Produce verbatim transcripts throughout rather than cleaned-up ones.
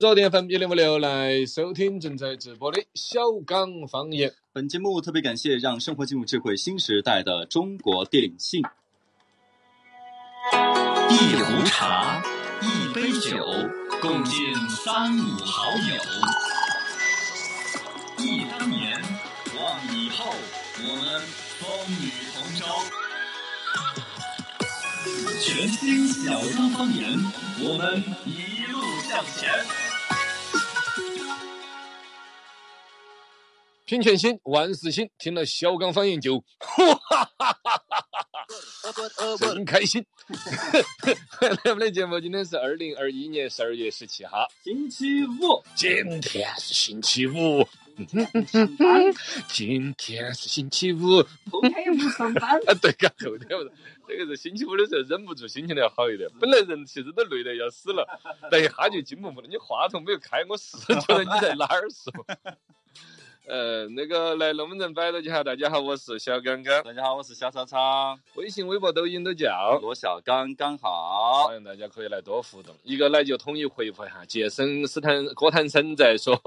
热点 F M 一零五六来收听正在直播的小刚方言。本节目特别感谢让生活进入智慧新时代的中国电信。一壶茶，一杯酒，共敬三五好友。忆当年，望以后，我们风雨同舟。全新小刚方言，我们一路向前。拼全新，玩死心，听了小刚方言就，真开心。我们的节目今天是二零二一年十二月十七号，星期五。今天是星期五，今天是星期五。后天不上班。啊，对个，后天不上。这个是星期五的时候，忍不住心情要好一点。本来人其实都累得要死了，但一哈就进不了。你话筒没有开，我试出来你在哪儿说？呃，那个来龙门阵摆了一下，大家好，我是小刚刚。大家好，我是小超超。微信、微博、抖音都叫罗小刚刚好。欢迎大家可以来多互动。一个来就统一回复一下。杰森斯坦郭坦森在说，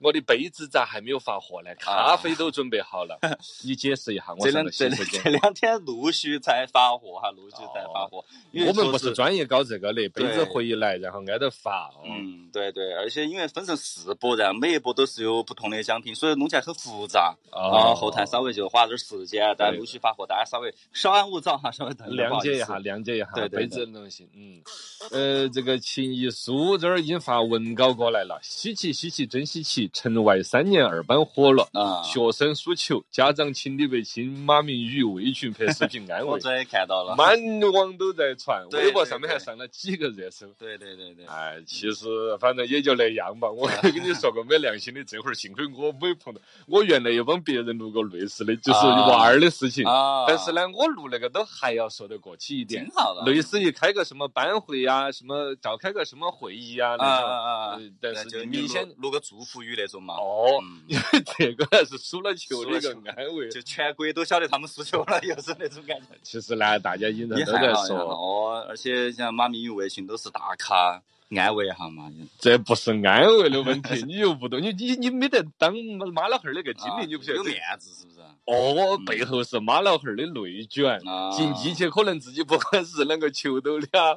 我的杯子咋还没有发货呢？咖啡都准备好了，啊、你解释一下。我这两这这两天陆续才发货哈，陆续才发货。哦、我们不是专业搞这个的，杯子回来然后挨着发。嗯，对对，而且因为分成四波的，每一波都是有不同的奖品，所以弄。很复杂啊，后台稍微就花点时间，但陆续发货，大家稍微稍安勿躁哈，稍微等谅解一下，谅解一下，对对，杯子的东西，嗯，呃，这个秦一书这儿已经发文稿过来了，稀奇稀奇，真稀奇，城外三年二班火了啊，学生输球，家长请李卫青、马明宇、魏群拍视频安慰，我昨天看到了，满网都在传，微博上面还上了几个热搜，对对对对，哎，其实反正也就那样吧，我跟你说个没良心的，这会儿幸亏我没碰到。我原来也帮别人录过类似的，就是娃儿的事情，啊啊、但是呢，我录那个都还要说得过去一点，挺好的。类似于开个什么班会啊，什么召开个什么会议啊，啊啊啊！但是你先录个祝福语那种嘛。哦，因为这个是输了球的一个安慰，就全国都晓得他们输球了，又是那种感觉。其实呢，大家依然都在说哦，而且像马明宇、魏群都是大咖。安慰一下嘛，这不是安慰的问题，你又不懂，你你你没得当妈老汉儿那个经历，你不晓得有面子是不是？哦，背后是妈老汉儿的内卷，进一些可能自己不管是啷个球斗的啊，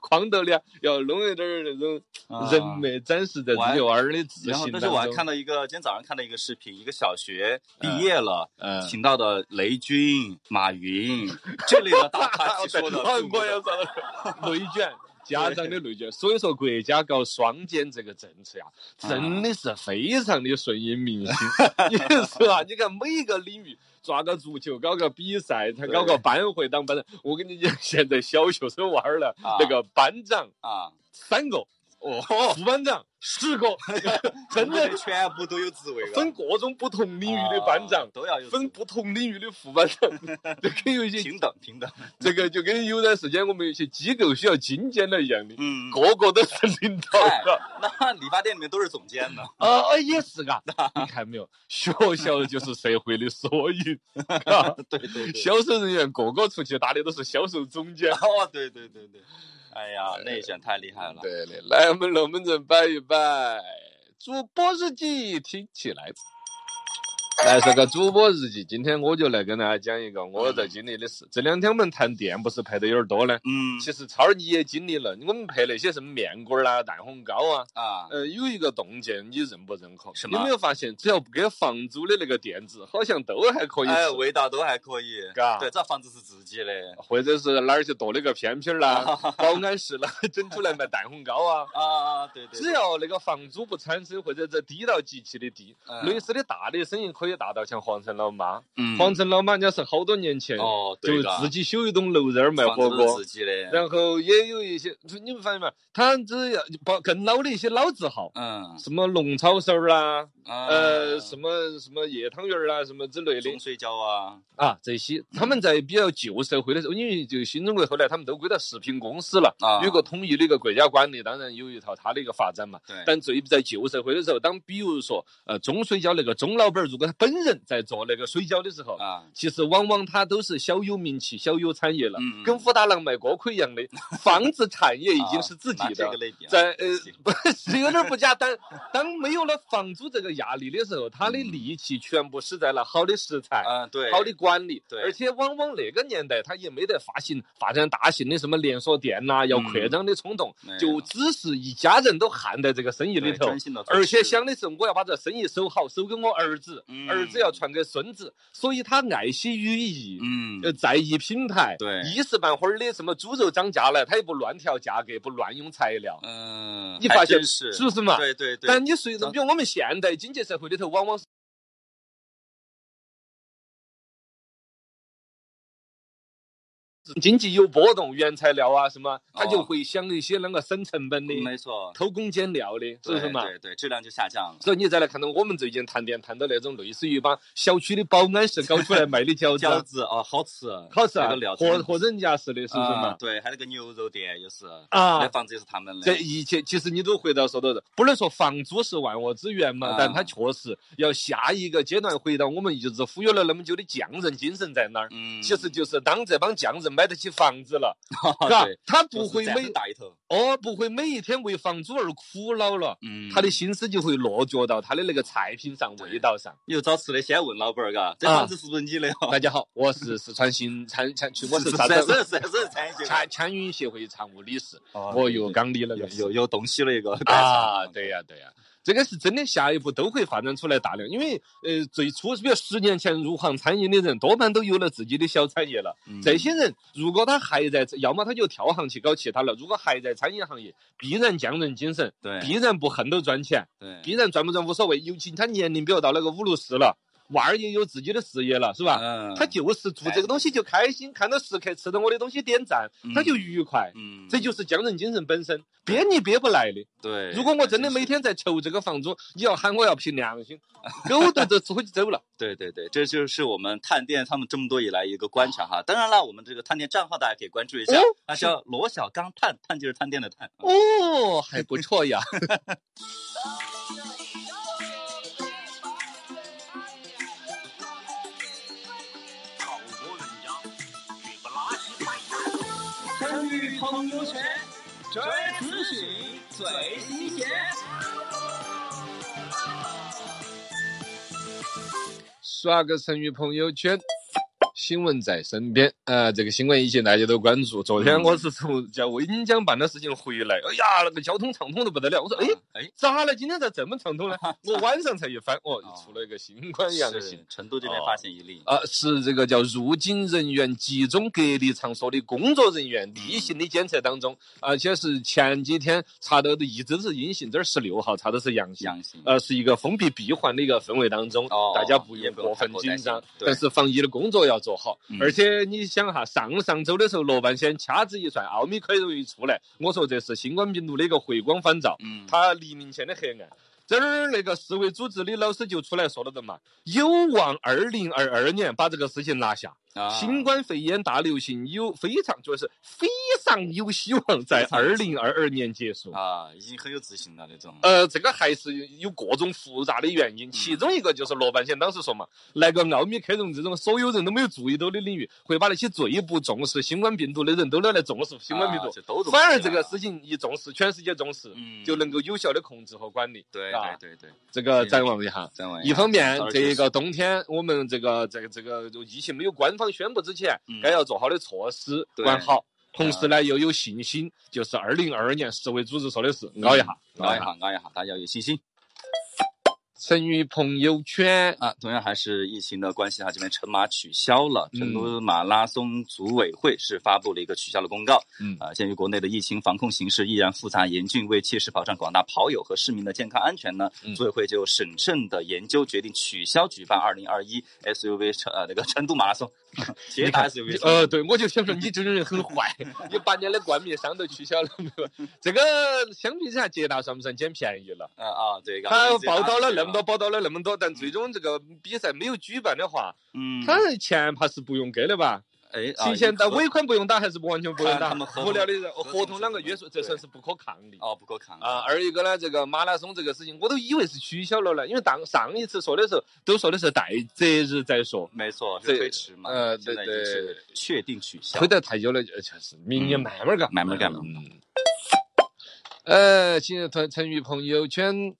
框斗的啊，要弄一点那种人美展示在自己娃儿的自信。然后，但是我还看到一个，今天早上看到一个视频，一个小学毕业了，请到的雷军、马云这类的大咖级说的，内卷。家长的内卷，所以说国家搞双减这个政策呀、啊，真的是非常的顺应民心。你说啊，你看每一个领域，抓个足球搞个比赛，他搞个班会当班长。我跟你讲，现在小学生玩儿了，啊、那个班长啊，三个。哦，副班长十个，真的全部都有职位，分各种不同领域的班长，都要有分不同领域的副班长，这跟有些平等平等，这个就跟有段时间我们有些机构需要精简的一样的，嗯，个个都是领导的。那理发店里面都是总监的啊，也是啊，你看没有，学校就是社会的缩影，对对，销售人员个个出去打的都是销售总监，哦，对对对对。哎呀，内卷太厉害了！对对，来我们龙门阵摆一摆，主播日记听起来。来说个主播日记，今天我就来跟大家讲一个我在经历的事。嗯、这两天我们谈店不是拍的有点多呢？嗯，其实超你也经历了，我们拍那些什么面馆啦、啊、蛋烘糕啊，啊，呃，有一个洞见，你认不认可？什么？你有没有发现，只要不给房租的那个店子，好像都还可以吃，哎，味道都还可以，嘎，对，这房子是自己的，或者是哪儿去剁那个片片啦、保安室啦，整出来卖蛋烘糕啊，啊啊，对对，只要那个房租不产生或者在低到极其的低，类似的大的生意可以。也达到像黄城老妈，嗯、黄城老妈人家是好多年前、哦、就自己修一栋楼在那儿卖火锅，然后也有一些，你们发现没？他只要把更老的一些老字号，嗯，什么龙抄手啦，啊、呃，什么什么野汤圆啦，什么之类的，中水饺啊，啊，这些他们在比较旧社会的时候，因为就新中国后来他们都归到食品公司了，啊、有个统一的一个国家管理，当然有一套他的一个发展嘛。但最在旧社会的时候，当比如说呃中水饺那个钟老板如果他本人在做那个水饺的时候啊，其实往往它都是小有名气、小有产业了，嗯、跟武大郎卖锅盔一样的，房子产业已经是自己的。啊、在呃，不是有点不假，但当没有了房租这个压力的时候，他的力气全部是在了好的食材啊、嗯，对，好的管理，对，而且往往那个年代他也没得发行发展大型的什么连锁店呐、啊，要扩张的冲动，嗯、就只是一家人都焊在这个生意里头，而且想的是我要把这生意收好，收给我儿子。嗯、儿子要传给孙子，所以他爱惜羽翼，嗯，呃，在意品牌，对，一时半会儿的什么猪肉涨价了，他也不乱调价格，不乱用材料，嗯，你发现是是不是嘛？对对对。但你随着，比如我们现代经济社会里头，往往是。经济有波动，原材料啊什么，他就会想一些那个省成本的，没错，偷工减料的，是不是嘛？对对，质量就下降了。所以你再来看到我们最近探店探到那种类似于把小区的保安室搞出来卖的饺子，饺子啊、哦，好吃，好吃啊，和和人家似的，是不是嘛？对，还有个牛肉店也是啊，那房子也是他们的。这一切其实你都回到说到的，不能说房租是万恶之源嘛，啊、但它确实要下一个阶段回到我们一直忽悠了那么久的匠人精神在那儿。嗯，其实就是当这帮匠人。买得起房子了，是吧？他不会每大一头哦，不会每一天为房租而苦恼了。嗯，他的心思就会落脚到他的那个菜品上、味道上。有找吃的先问老板儿，嘎，这房子是不是你的？大家好，我是四川新餐餐区，我是啥子？是是是餐协餐餐饮协会常务理事。我又刚离了，又又东西了一个啊！对呀对呀。这个是真的，下一步都会发展出来大量，因为呃，最初比如十年前入行餐饮的人，多半都有了自己的小产业了。嗯、这些人如果他还在，要么他就跳行去搞其他了；如果还在餐饮行业，必然匠人精神，对，必然不恨都赚钱，对，必然赚不赚无所谓。尤其他年龄比较到那个五六十了，娃儿也有自己的事业了，是吧？嗯、他就是做这个东西就开心，看到食客吃到我的东西点赞，嗯、他就愉快。嗯，这就是匠人精神本身，憋你憋不来的。对，如果我真的每天在愁这个房租，你要喊我要凭良心，狗都都出去走了。对对对，这就是我们探店他们这么多以来一个观察哈。当然了，我们这个探店账号大家可以关注一下，那、哦、叫罗小刚探，探就是探店的探。哦，还不错呀。朋友圈追资讯最新鲜，刷个成语朋友圈，新闻在身边啊、呃！这个新闻一些大家都关注。昨天我是从叫温江办的事情回来，哎呀，那个交通畅通的不得了。我说，哎哎，咋了？今天咋这么畅通呢？我晚上才一翻，哦，出了一个新冠阳性，成都这边发现一例啊、呃，是这个叫入境人员集中隔离场所的工作人员例行的检测当中，而且是前几天查到的一直是阴性，这十六号查的是阳性，阳性，呃，是一个封闭闭环的一个氛围当中，哦、大家不用过分紧张，但是防疫的工作要做好，而且你想哈，上上周的时候，罗半仙掐指一算，奥密克戎一出来，我说这是新冠病毒的一个回光返照，嗯，它黎明前的黑暗。这儿那个世卫组织的老师就出来说了的嘛，有望二零二二年把这个事情拿下。啊、新冠肺炎大流行有非常就是非常有希望在二零二二年结束啊，已经很有自信了那种。呃，这个还是有各种复杂的原因，其中一个就是罗半仙当时说嘛，来个奥密克戎这种所有人都没有注意到的领域，会把那些最不重视新冠病毒的人都来重视新冠病毒，啊、反而这个事情一重视，全世界重视，嗯、就能够有效的控制和管理。对对对对，这个展望一下，展望一方面，这个冬天我们这个这个这个疫情没有官方宣布之前该要做好的措施管好，同时呢又有信心，就是二零二二年世卫组织说的是熬一下，熬一下，熬一下，大家要有信心。成语朋友圈啊，同样还是疫情的关系哈，这边成马取消了。成都马拉松组委会是发布了一个取消的公告。嗯啊，鉴于国内的疫情防控形势依然复杂严峻，为切实保障广大跑友和市民的健康安全呢，嗯、组委会就审慎的研究决定取消举办二零二一 S U V 成呃那个成都马拉松。捷达 S U V 呃，对，我就想说你这人很坏，你八年的冠名商都取消了，这个相比之下，捷达算不算捡便宜了？嗯啊，对，他报道了那。报道报道了那么多，但最终这个比赛没有举办的话，嗯，他钱怕是不用给了吧？哎，新鲜的尾款不用打还是不完全不用打？无聊的人，合同啷个约束，这算是不可抗力。哦，不可抗力啊！二一个呢，这个马拉松这个事情，我都以为是取消了呢，因为当上一次说的时候，都说的是待择日再说。没错，推迟嘛。呃，对对，确定取消。推得太久了，确实。明年慢慢干，慢慢干嘛？嗯。呃，今日腾腾讯朋友圈。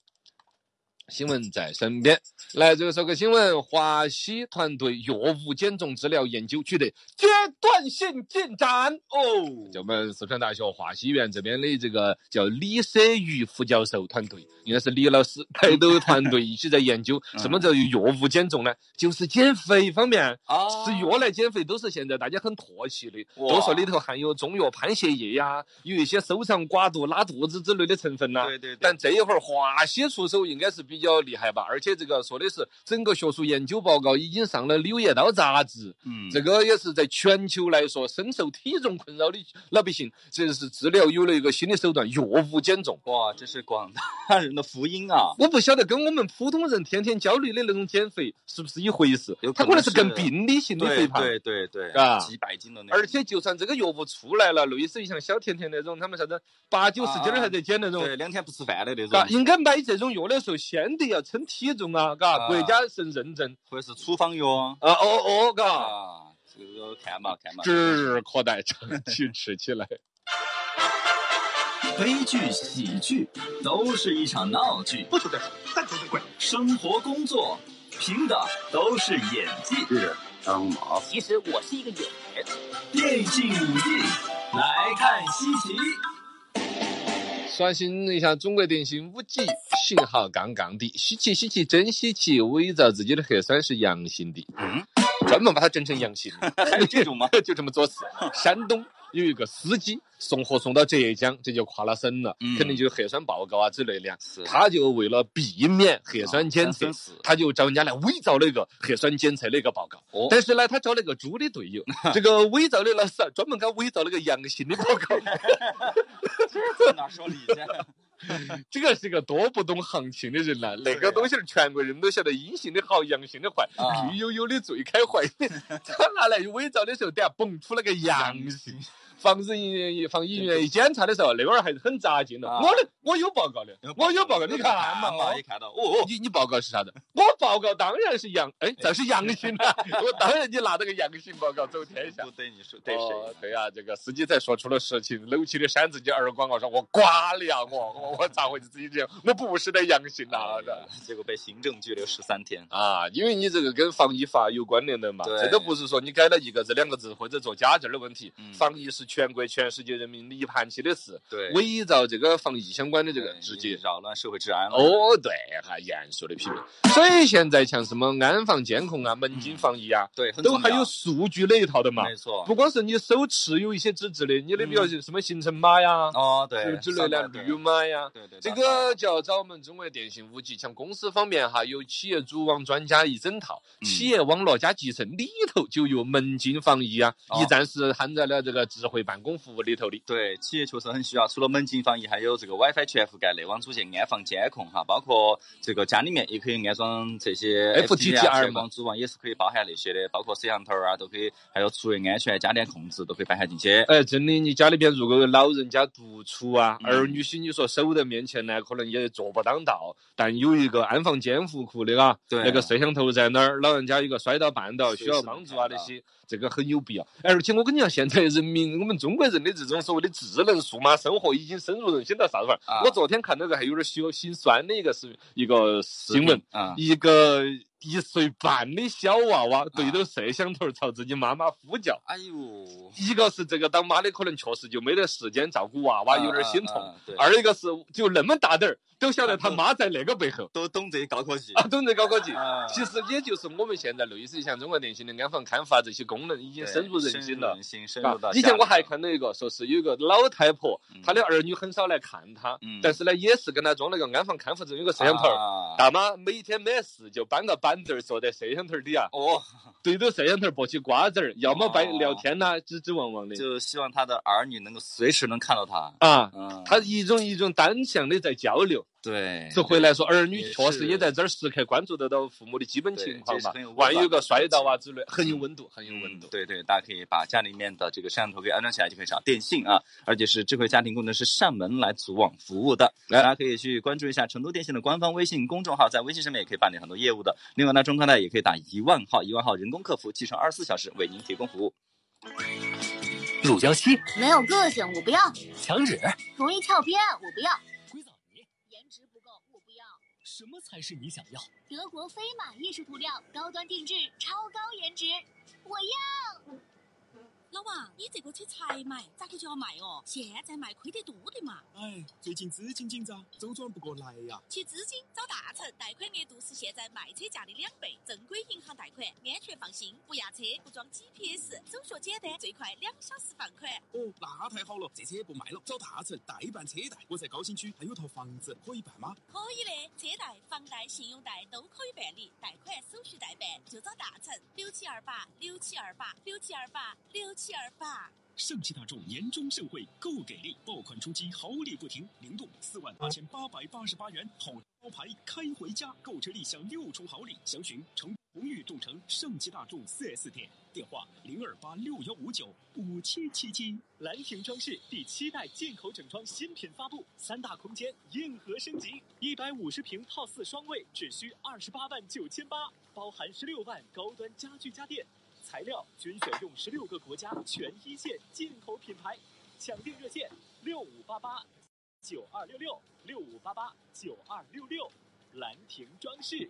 新闻在身边，来，这个说个新闻，华西团队药物减重治疗研究取得阶段性进展哦。就我们四川大学华西院这边的这个叫李舍宇副教授团队，应该是李老师带头团队一起在研究什么叫药物减重呢？就是减肥方面啊，吃药来减肥都是现在大家很唾弃的，都说里头含有中药潘协叶呀，有一些收肠刮肚、拉肚子之类的成分呐、啊。对, 对对。但这一会儿华西出手应该是比。比较厉害吧，而且这个说的是整个学术研究报告已经上了《柳叶刀》杂志，嗯，这个也是在全球来说深受体重困扰的老百姓，这是治疗有了一个新的手段——药物减重。哇，这是广大人的福音啊！我不晓得跟我们普通人天天焦虑的那种减肥是不是一回事，它可能是更病理性的肥胖，对对对，啊，几百斤的那种。而且就算这个药物出来了，类似于像小甜甜那种，他们啥子八九十斤还在减那种，对，两天不吃饭的那种。应该买这种药的时候先。真的要称体重啊，嘎、啊，国家是认证，或者是处方药啊，哦哦，嘎、啊，这个看嘛看嘛，指日可待，长期吃起来。悲剧、喜剧都是一场闹剧，不求最好，但求最贵。生活、工作凭的都是演技。是张毛，其实我是一个演员。电竞武技，来看稀奇。刷新一下中国电信五 G 信号杠杠的，稀奇稀奇真稀奇，伪造自己的核酸是阳性的，嗯，专门把它整成阳性，还有这种吗？就这么作死。山东有一个司机送货送到浙江，这就跨了省了，嗯、肯定就是核酸报告啊之类的，他就为了避免核酸检测，哦、他就找人家来伪造那个核酸检测那个报告。哦、但是呢，他找了个猪的队友，这个伪造的老师专门给伪造那个阳性的报告。这哪说理去？这个是个多不懂行情的人了、啊，那个东西全国人都晓得阴性的好，阳性的坏，绿、啊、油油的最开怀。他拿来伪造的时候，等下蹦出了个阳性。防疫防疫院一检查的时候，那会儿还是很扎劲的。我的我有报告的，我有报告，你看嘛，我一看到，哦哦，你你报告是啥子？我报告当然是阳，哎，这是阳性的，我当然你拿这个阳性报告走天下。不对你说对谁？对啊，这个司机才说出了事情，搂起的扇子就耳光，我说我刮了呀，我我我咋会自己这样？我不是的阳性啊，结果被行政拘留十三天啊，因为你这个跟防疫法有关联的嘛，这都不是说你改了一个字、两个字或者做加字的问题，防疫是。全国全世界人民一盘棋的事，对，围绕这个防疫相关的这个直接扰乱社会治安。哦，对，还严肃的批评。所以现在像什么安防监控啊、门禁防疫啊，嗯、对，都还有数据那一套的嘛。没错，不光是你手持有一些资质的，你的比如什么行程码呀，哦，对，之类的绿码呀，对对，这个叫找我们中国电信五 G。像公司方面哈，有企业主网专家一整套，嗯、企业网络加集成里头就有门禁防疫啊，哦、一站式含在了这个智慧。办公服务里头的，对，企业确实很需要。除了门禁防疫，还有这个 WiFi 全覆盖、内网主线、安防监控哈，包括这个家里面也可以安装这些 F T T R 全网组网，也是可以包含那些的，包括摄像头啊都可以，还有厨卫安全、家电控制都可以包含进去。哎，真的，你家里边如果老人家独处啊，嗯、儿女心你说守在面前呢，可能也做不当道，但有一个安防监护库的啊，对啊，那个摄像头在那儿，老人家一个摔倒绊倒需要帮助啊那些。这个很有必要，而且我跟你讲，现在人民我们中国人的这种所谓的智能数码生活已经深入人心到啥地方？啊、我昨天看那个还有点小心酸的一个是一个新闻，啊、一个一岁半的小娃娃对着摄像头朝自己妈妈呼叫。哎呦，一个是这个当妈的可能确实就没得时间照顾娃娃，有点心痛；而、啊啊、一个是就那么大点儿。都晓得他妈在那个背后，都懂这高科技啊，懂这高科技。啊、其实也就是我们现在类似像中国电信的安防看法这些功能已经深入人心了。深入人心，深入到。以前我还看到一个，说是有一个老太婆，她、嗯、的儿女很少来看她，嗯、但是呢，也是跟她装了个安防看护证，有个摄像头。啊、大妈每天没事就搬个板凳坐在摄像头底下，哦，对着摄像头剥起瓜子儿，要么白聊天呐、啊，指指望望的。就希望她的儿女能够随时能看到她。啊，她、嗯、一种一种单向的在交流。对，这回来说儿女确实也在这儿时刻关注得到父母的基本情况嘛，万一有个摔倒啊之类，很有温度，很有温度。对对，大家可以把家里面的这个摄像头给安装起来，就可以找电信啊，而且是智慧家庭功能是上门来组网服务的，大家可以去关注一下成都电信的官方微信公众号，在微信上面也可以办理很多业务的。另外呢，中康贷也可以打一万号，一万号人工客服，七乘二十四小时为您提供服务。乳胶漆没有个性，我不要；墙纸容易翘边，我不要；硅藻泥颜值不够，我不要。什么才是你想要？德国飞马艺术涂料，高端定制，超高颜值，我要。老王，你这个车才买，咋个就要卖哦？现在卖亏得多的嘛。哎，最近资金紧张，周转不过来呀。去资金找大成，贷款额度是现在卖车价的两倍，正规银行贷款，安全放心，不压车，不装 G P S， 手续简单，最快两小时放款。哦，那太好了，这车不卖了，找大成代办车贷。我在高新区还有套房子，可以办吗？可以的，车贷、房贷、信用贷都可以办理，贷款、手续代办就找大成，六七二八六七二八六七二八六。七二八，上汽大众年终盛惠够给力，爆款出击，豪礼不停，零度四万八千八百八十八元，好招牌开回家，购车立享六重豪礼，详询成都红玉众诚上汽大众四 S 店，电话零二八六幺五九五七七七。兰亭装饰第七代进口整装新品发布，三大空间硬核升级，一百五十平套四双卫只需二十八万九千八，包含十六万高端家具家电。材料均选用十六个国家全一线进口品牌，抢订热线六五八八九二六六六五八八九二六六。兰亭装饰，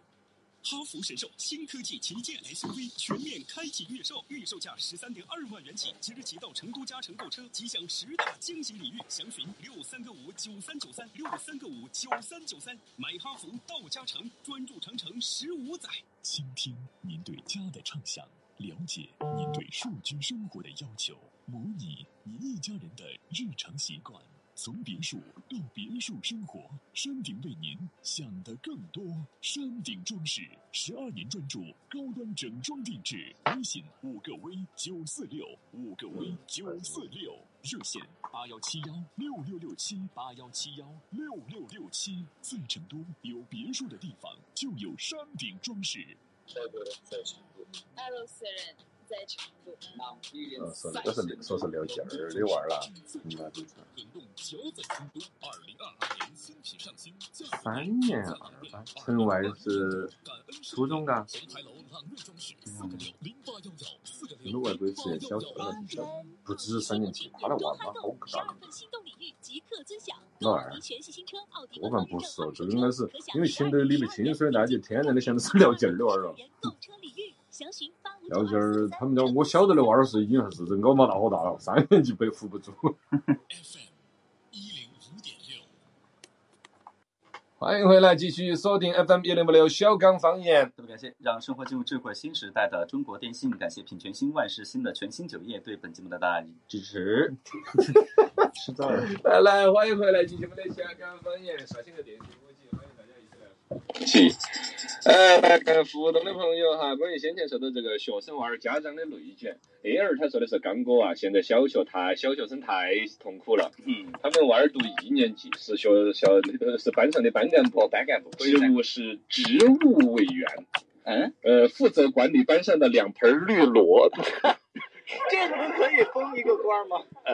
哈弗神兽新科技旗舰 S U V 全面开启预售，预售价十三点二万元起，即日起到成都嘉诚购车，即享十大惊喜礼遇，详询六三个五九三九三六三个五九三九三。买哈弗到嘉诚，专注长城十五载。倾听您对家的畅想。了解您对数据生活的要求，模拟您一家人的日常习惯，从别墅到别墅生活，山顶为您想得更多。山顶装饰十二年专注高端整装定制，微信五个 V 九四六五个 V 九四六，热线八幺七幺六六六七八幺七幺六六六七。在成都有别墅的地方，就有山顶装饰。外国人在成都，俄罗斯人在成都。嗯，说这是说是聊天儿的玩儿了，你妈逼！三年啊，成外是初中啊。成都外国职业小学了，不止三年级，他的娃娃好大个。老二，我看不是哦，这应该是因为听得理不清，所以大家就天然的想的是聊劲儿的玩儿了。聊劲儿，他们家我晓得的娃儿是已经是人高马大好大了，三年级被扶不住。欢迎回来，继续锁定 F M 一零五六小刚方言。特别感谢让生活进入智慧新时代的中国电信，感谢品全新万事新的全新酒业对本节目的大力支持。来来，欢迎回来，继续我们的小刚方言，刷新个电信科技，欢迎大家一起来。呃，互动的朋友哈，关于先前说到这个学生娃儿家长的内卷 ，A 二他说的是刚哥啊，现在小学太小学生太痛苦了，嗯，他们娃儿读一年级是学校是班上的班。班干部，班干部，职务是职务委员，嗯，呃，负责管理班上的两盆绿萝。这不可以封一个官吗？呃，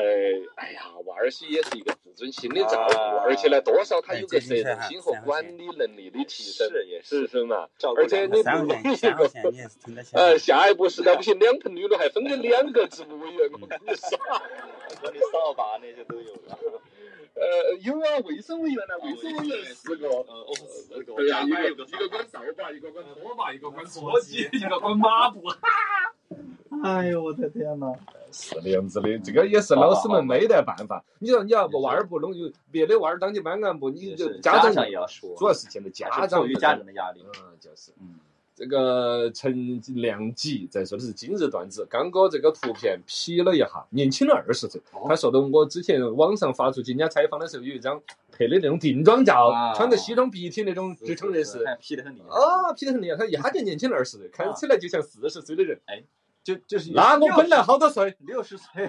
哎呀，娃儿些也是一个自尊心的照顾，啊、而且呢，多少他有个责任心和管理能力的提升，是也是是嘛。而且你不，呃，下一步实在不行，两盆绿萝还分给两个职务委员，我跟你说，我跟你扫把那些都有了。呃，有啊，卫生委员呢，卫生委员四个，呃，四个，对呀，一个一个管扫把，一个管拖把，一个管拖机，一个管抹布。哎呦我的天哪！是这样子的，这个也是老师们没得办法。你说你要不玩不弄，就别的玩当你班干部，你就家长也要说，主要是现在家长迫于家长的压力，嗯，就是，嗯，这个陈良基在说的是今日段子，刚哥这个图片 P 了一下，年轻了二十岁，他说的我之前网上发出去人家采访的时候有一张配的那种定妆照，穿着西装笔挺那种职称人士 ，P 的很厉害啊 ，P 的很厉害，他一下就年轻了二十岁，看起来就像四十岁的人，哎。就就是那我本来好多岁，六十岁，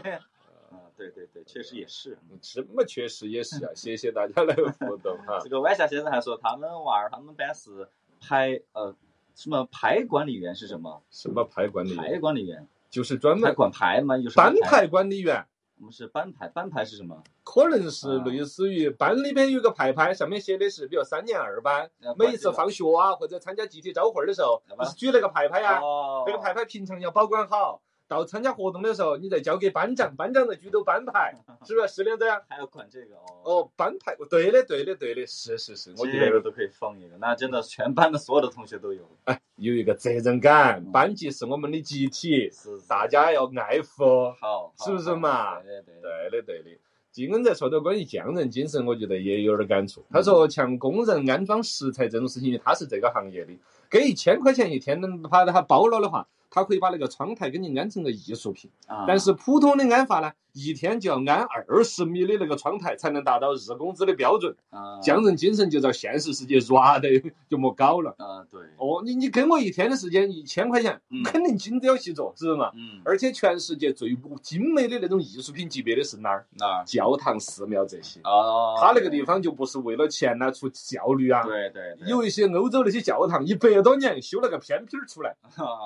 嗯，对对对，确实也是。什么确实也是啊！谢谢大家来互动哈。这个歪霞先生还说，他们娃儿他们班是排呃什么排管理员是什么？什么排管理员？排管理员就是专门管排嘛，就是班排管理员。我们是班排，班排是什么？可能是类似于班里边有个牌牌，上面写的是，比如三年二班，每一次放学啊或者参加集体招会的时候，不是举了个牌牌啊，这个牌牌平常要保管好。到参加活动的时候，你再交给班长，班长的举都班牌，是不是？是的，对啊。还要管这个哦。哦，班牌，对的，对的，对的，是是是，我觉得都可以放一个，那真的全班的所有的同学都有。哎，有一个责任感，嗯、班级是我们的集体，是大家要爱护，好，是不是嘛？对对对的对的。金恩在说到关于匠人精神，我觉得也有点感触。他说，像工人安装石材这种事情，他是这个行业的，给一千块钱一天能把它包了的话。他可以把那个窗台给你安成个艺术品，但是普通的安法呢，一天就要安二十米的那个窗台才能达到日工资的标准。匠人精神就在现实世界抓的就没搞了。啊，对。哦，你你给我一天的时间，一千块钱，肯定精雕细琢，是吗？嗯。而且全世界最不精美的那种艺术品级别的是哪儿？哪儿？教堂、寺庙这些。哦。他那个地方就不是为了钱呐，出效率啊。对对。有一些欧洲那些教堂，一百多年修了个偏僻出来，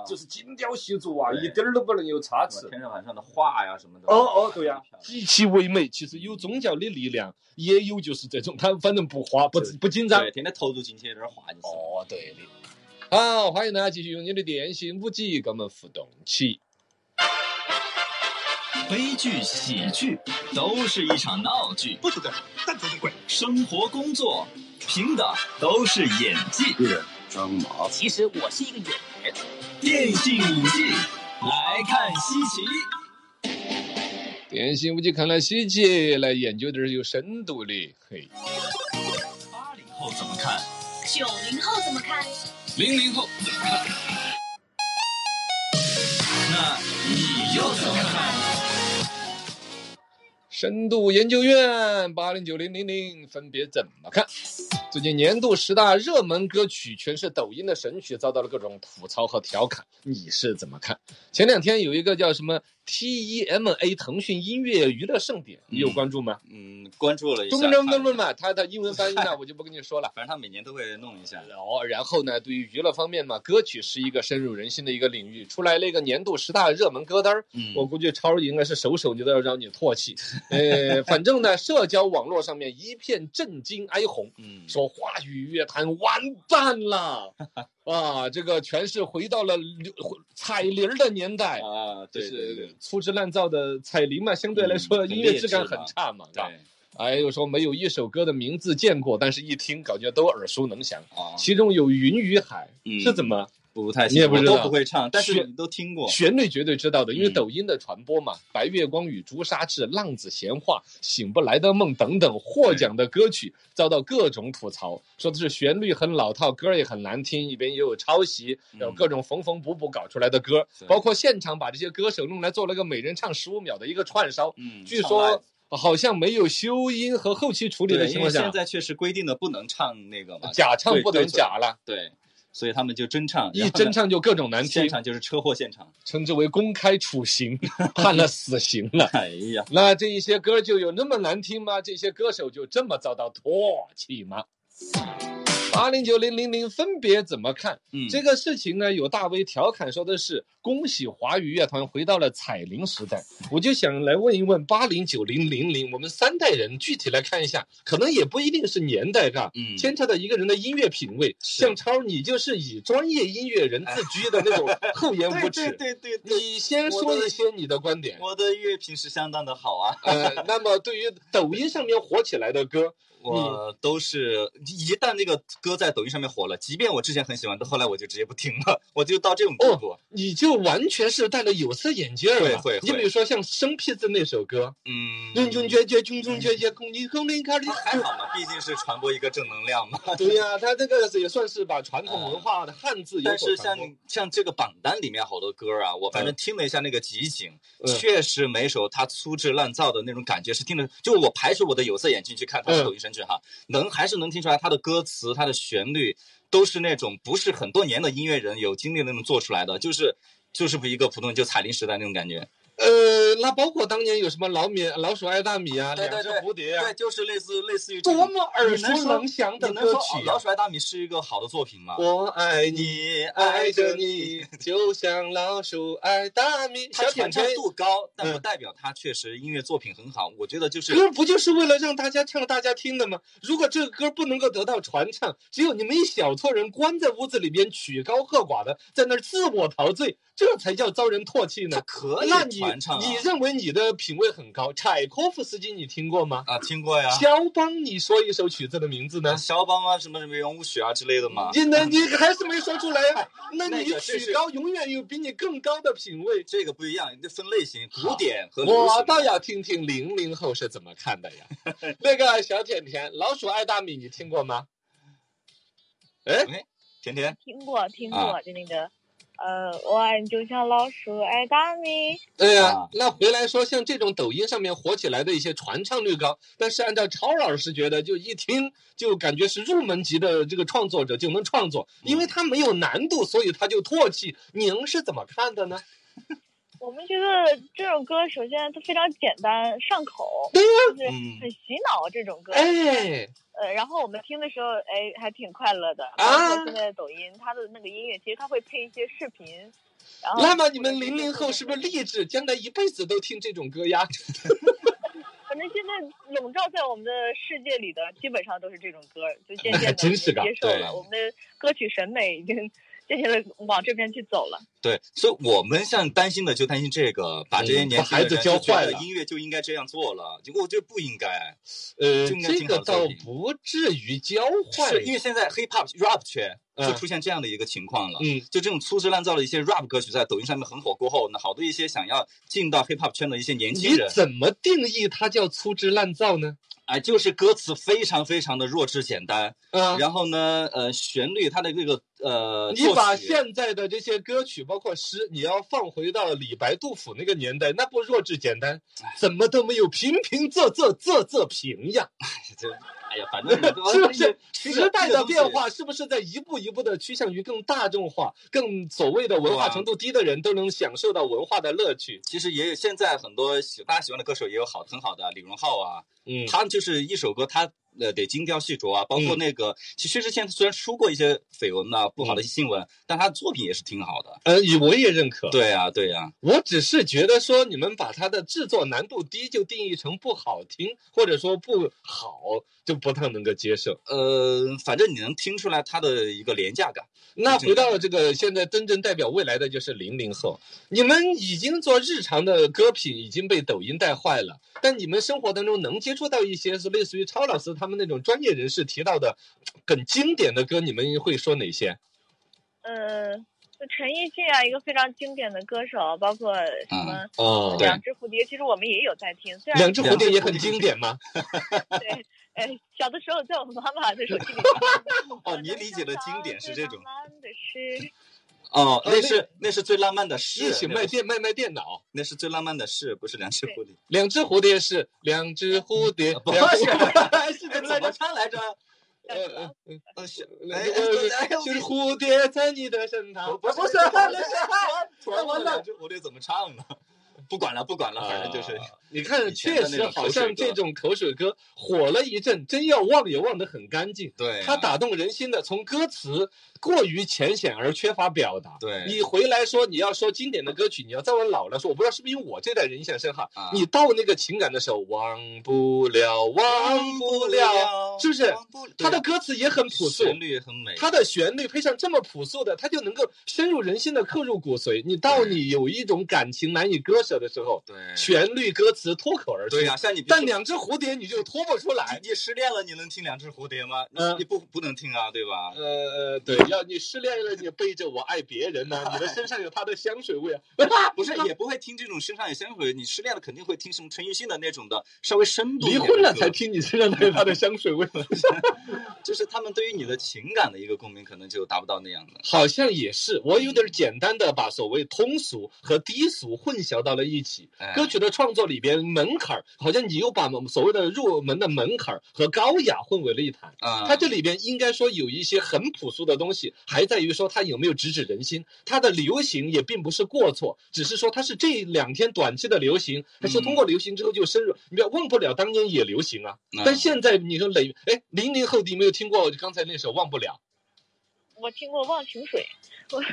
就是精。雕细琢啊，一点都不能有差池。天上晚上的画呀什么的。哦哦，对呀、啊，极其唯美。其实有宗教的力量，也有就是这种，他反正不花，不不紧张，天天投入进去点画就是。哦，对的。好，欢迎大家继续用你的电信五 G 跟我们互动起。悲剧、喜剧都是一场闹剧，不求最好，但求最贵。生活、工作凭的都是演技。嗯张马，其实我是一个演员。电信五 G 来看稀奇，电信五 G 看来稀奇，来研究点有深度的。嘿，八零后怎么看？九零后怎么看？零零后怎么看？那你又怎么看？深度研究院八零九零零零分别怎么看？最近年度十大热门歌曲全是抖音的神曲，遭到了各种吐槽和调侃，你是怎么看？前两天有一个叫什么 T E M A 腾讯音乐娱乐盛典，你有关注吗？嗯，关注了一下。中中中中嘛，他的英文翻译呢，我就不跟你说了。反正他每年都会弄一下。哦，然后呢，对于娱乐方面嘛，歌曲是一个深入人心的一个领域，出来那个年度十大热门歌单，嗯、我估计超应该是首首就都要让你唾弃。呃，反正呢，社交网络上面一片震惊哀鸿，嗯，说华语乐坛完蛋了，啊，这个全是回到了彩铃的年代啊，对对对就是粗制滥造的彩铃嘛，相对来说、嗯、音乐质感很差嘛，对。哎，又说没有一首歌的名字见过，但是一听感觉都耳熟能详啊。其中有《云与海》嗯、是怎么？不太行，我都不会唱，但是你都听过旋律，绝对知道的。因为抖音的传播嘛，嗯《白月光与朱砂痣》《浪子闲话》《醒不来的梦》等等获奖的歌曲，遭到各种吐槽，说的是旋律很老套，歌也很难听，一边也有抄袭，有各种缝缝补补搞出来的歌，嗯、包括现场把这些歌手弄来做了个每人唱十五秒的一个串烧，嗯、据说。好像没有修音和后期处理的情况下，因为现在确实规定的不能唱那个嘛，假唱不能假了， 对, 对, 对, 对，所以他们就真唱，一真唱就各种难听，现场就是车祸现场，称之为公开处刑，判了死刑了。哎呀，那这一些歌就有那么难听吗？这些歌手就这么遭到唾弃吗？八零九零零零分别怎么看？嗯，这个事情呢，有大 V 调侃说的是恭喜华语乐团回到了彩铃时代。我就想来问一问八零九零零零，我们三代人具体来看一下，可能也不一定是年代上，嗯，牵扯到一个人的音乐品味。像超，你就是以专业音乐人自居的那种厚颜无耻。对对对对，你先说一些你的观点。我的乐评是相当的好啊。呃，那么对于抖音上面火起来的歌。我都是一旦那个歌在抖音上面火了，即便我之前很喜欢，但后来我就直接不听了，我就到这种地步。哦、你就完全是戴了有色眼镜了。对对。你比如说像生僻字那首歌，嗯，中中决决中中决决空灵空灵开的，还好嘛，毕竟是传播一个正能量嘛。对呀、啊，他这个也算是把传统文化的汉字有所传播、嗯。但是像像这个榜单里面好多歌啊，我反正听了一下那个集锦，嗯、确实每首他粗制滥造的那种感觉是听的，就我排除我的有色眼镜去看他的抖音上。嗯哈，能还是能听出来，他的歌词、他的旋律都是那种不是很多年的音乐人有经历那种做出来的，就是就是不一个普通就彩铃时代那种感觉。呃。呃，那包括当年有什么老米、老鼠爱大米啊，对对对，两只蝴蝶啊，对，就是类似类似于多么耳熟能详的歌曲、啊。老鼠爱大米是一个好的作品吗？我爱你，爱着你，就像老鼠爱大米。它传唱度高，但不代表它确实音乐作品很好。嗯、我觉得就是歌不就是为了让大家唱、大家听的吗？如果这个歌不能够得到传唱，只有你们一小撮人关在屋子里边曲高和寡的在那儿自我陶醉，这才叫遭人唾弃呢。它可以传唱、啊。你认为你的品味很高，柴可夫斯基你听过吗？啊，听过呀。肖邦，你说一首曲子的名字呢？啊、肖邦啊，什么什么圆舞曲啊之类的嘛。你那你还是没说出来呀、啊？那你曲高永远有比你更高的品味。这个不一样，这分类型，古典和流行。我倒要听听零零后是怎么看的呀？那个小甜甜，老鼠爱大米，你听过吗？哎，甜甜，听过听过，啊、就那个。呃，我爱你就像老鼠爱大米。对呀、啊，那回来说，像这种抖音上面火起来的一些传唱率高，但是按照超老师觉得，就一听就感觉是入门级的这个创作者就能创作，因为他没有难度，所以他就唾弃。您是怎么看的呢？我们觉得这种歌首先它非常简单上口，对呀、啊，就是很洗脑这种歌。哎。呃，然后我们听的时候，哎，还挺快乐的。啊，现在抖音它的那个音乐，其实它会配一些视频。然后那么你们零零后是不是励志，将来一辈子都听这种歌呀？反正现在笼罩在我们的世界里的，基本上都是这种歌，就渐渐的接受了。我们的歌曲审美已经渐渐的往这边去走了。对，所以我们像担心的就担心这个，把这些年轻人教坏了，音乐就应该这样做了。结果我觉得不应该，呃，这个倒不至于教坏，是因为现在 hip hop rap 圈就出现这样的一个情况了。嗯，就这种粗制滥造的一些 rap 歌曲在抖音上面很火过后，那好多一些想要进到 hip hop 圈的一些年轻人，你怎么定义它叫粗制滥造呢？哎，就是歌词非常非常的弱智简单，嗯，然后呢，呃，旋律它的这个呃，你把现在的这些歌曲。包括诗，你要放回到李白、杜甫那个年代，那不弱智简单，怎么都没有平平仄仄仄仄平呀！哎呀，反正是不是时代的变化，是不是在一步一步的趋向于更大众化、更所谓的文化程度低的人都能享受到文化的乐趣？其实也有现在很多大家喜欢的歌手也有好很好的，李荣浩啊，嗯，他就是一首歌他。呃，得精雕细琢啊，包括那个，嗯、其实之前虽然出过一些绯闻呐、啊，不好的新闻，嗯、但他的作品也是挺好的。呃，我也认可。对呀、啊，对呀、啊。我只是觉得说，你们把他的制作难度低就定义成不好听，或者说不好，就不太能够接受。呃，反正你能听出来他的一个廉价感。那回到这个现在真正代表未来的就是零零后，你们已经做日常的歌品已经被抖音带坏了，但你们生活当中能接触到一些是类似于超老师他。他们那种专业人士提到的很经典的歌，你们会说哪些？呃，陈奕迅啊，一个非常经典的歌手，包括什么、嗯哦、两只蝴蝶，其实我们也有在听。虽然两只蝴蝶也很经典吗？对，哎，小的时候在我妈妈的手机里。哦，你理解的经典是这种。哦，那是、哦、那, 那是最浪漫的事。一起卖电卖卖电脑，那是最浪漫的事，不是两只蝴蝶。两只蝴蝶是两只蝴蝶，不是是怎么唱来着？呃呃是哎就是蝴蝶在你的身旁，不是不是，那完了，两只蝴蝶怎么唱呢？不管了，不管了，反正就是、啊、你看，确实好像这种口水歌火了一阵，真要忘也忘得很干净。对、啊，它打动人心的，从歌词过于浅显而缺乏表达。对，你回来说你要说经典的歌曲，你要再往老了说，我不知道是不是因为我这代人印象深哈，啊、你到那个情感的时候，忘不了，忘不了，是不是？它的歌词也很朴素，旋律很美，它的旋律配上这么朴素的，它就能够深入人心的刻入骨髓。你到你有一种感情难以割舍。的时候，对旋律歌词脱口而出。对呀、啊，像你，但两只蝴蝶你就脱不出来。你失恋了，你能听两只蝴蝶吗？嗯、你不不能听啊，对吧？呃呃，对，要你失恋了，你背着我爱别人呢、啊，你的身上有他的香水味啊。不是，也不会听这种身上有香水味。你失恋了，肯定会听什么陈奕迅的那种的，稍微深度。离婚了才听你身上有他的香水味了，就是他们对于你的情感的一个共鸣，可能就达不到那样的。好像也是，我有点简单的把所谓通俗和低俗混淆到了。一起。歌曲的创作里边门槛好像你又把所谓的入门的门槛和高雅混为了一谈。它这里边应该说有一些很朴素的东西，还在于说它有没有直指人心。它的流行也并不是过错，只是说它是这两天短期的流行，还是通过流行之后就深入。你不要忘不了当年也流行啊，但现在你说累哎，零零后你没有听过刚才那首忘不了？我听过忘情水。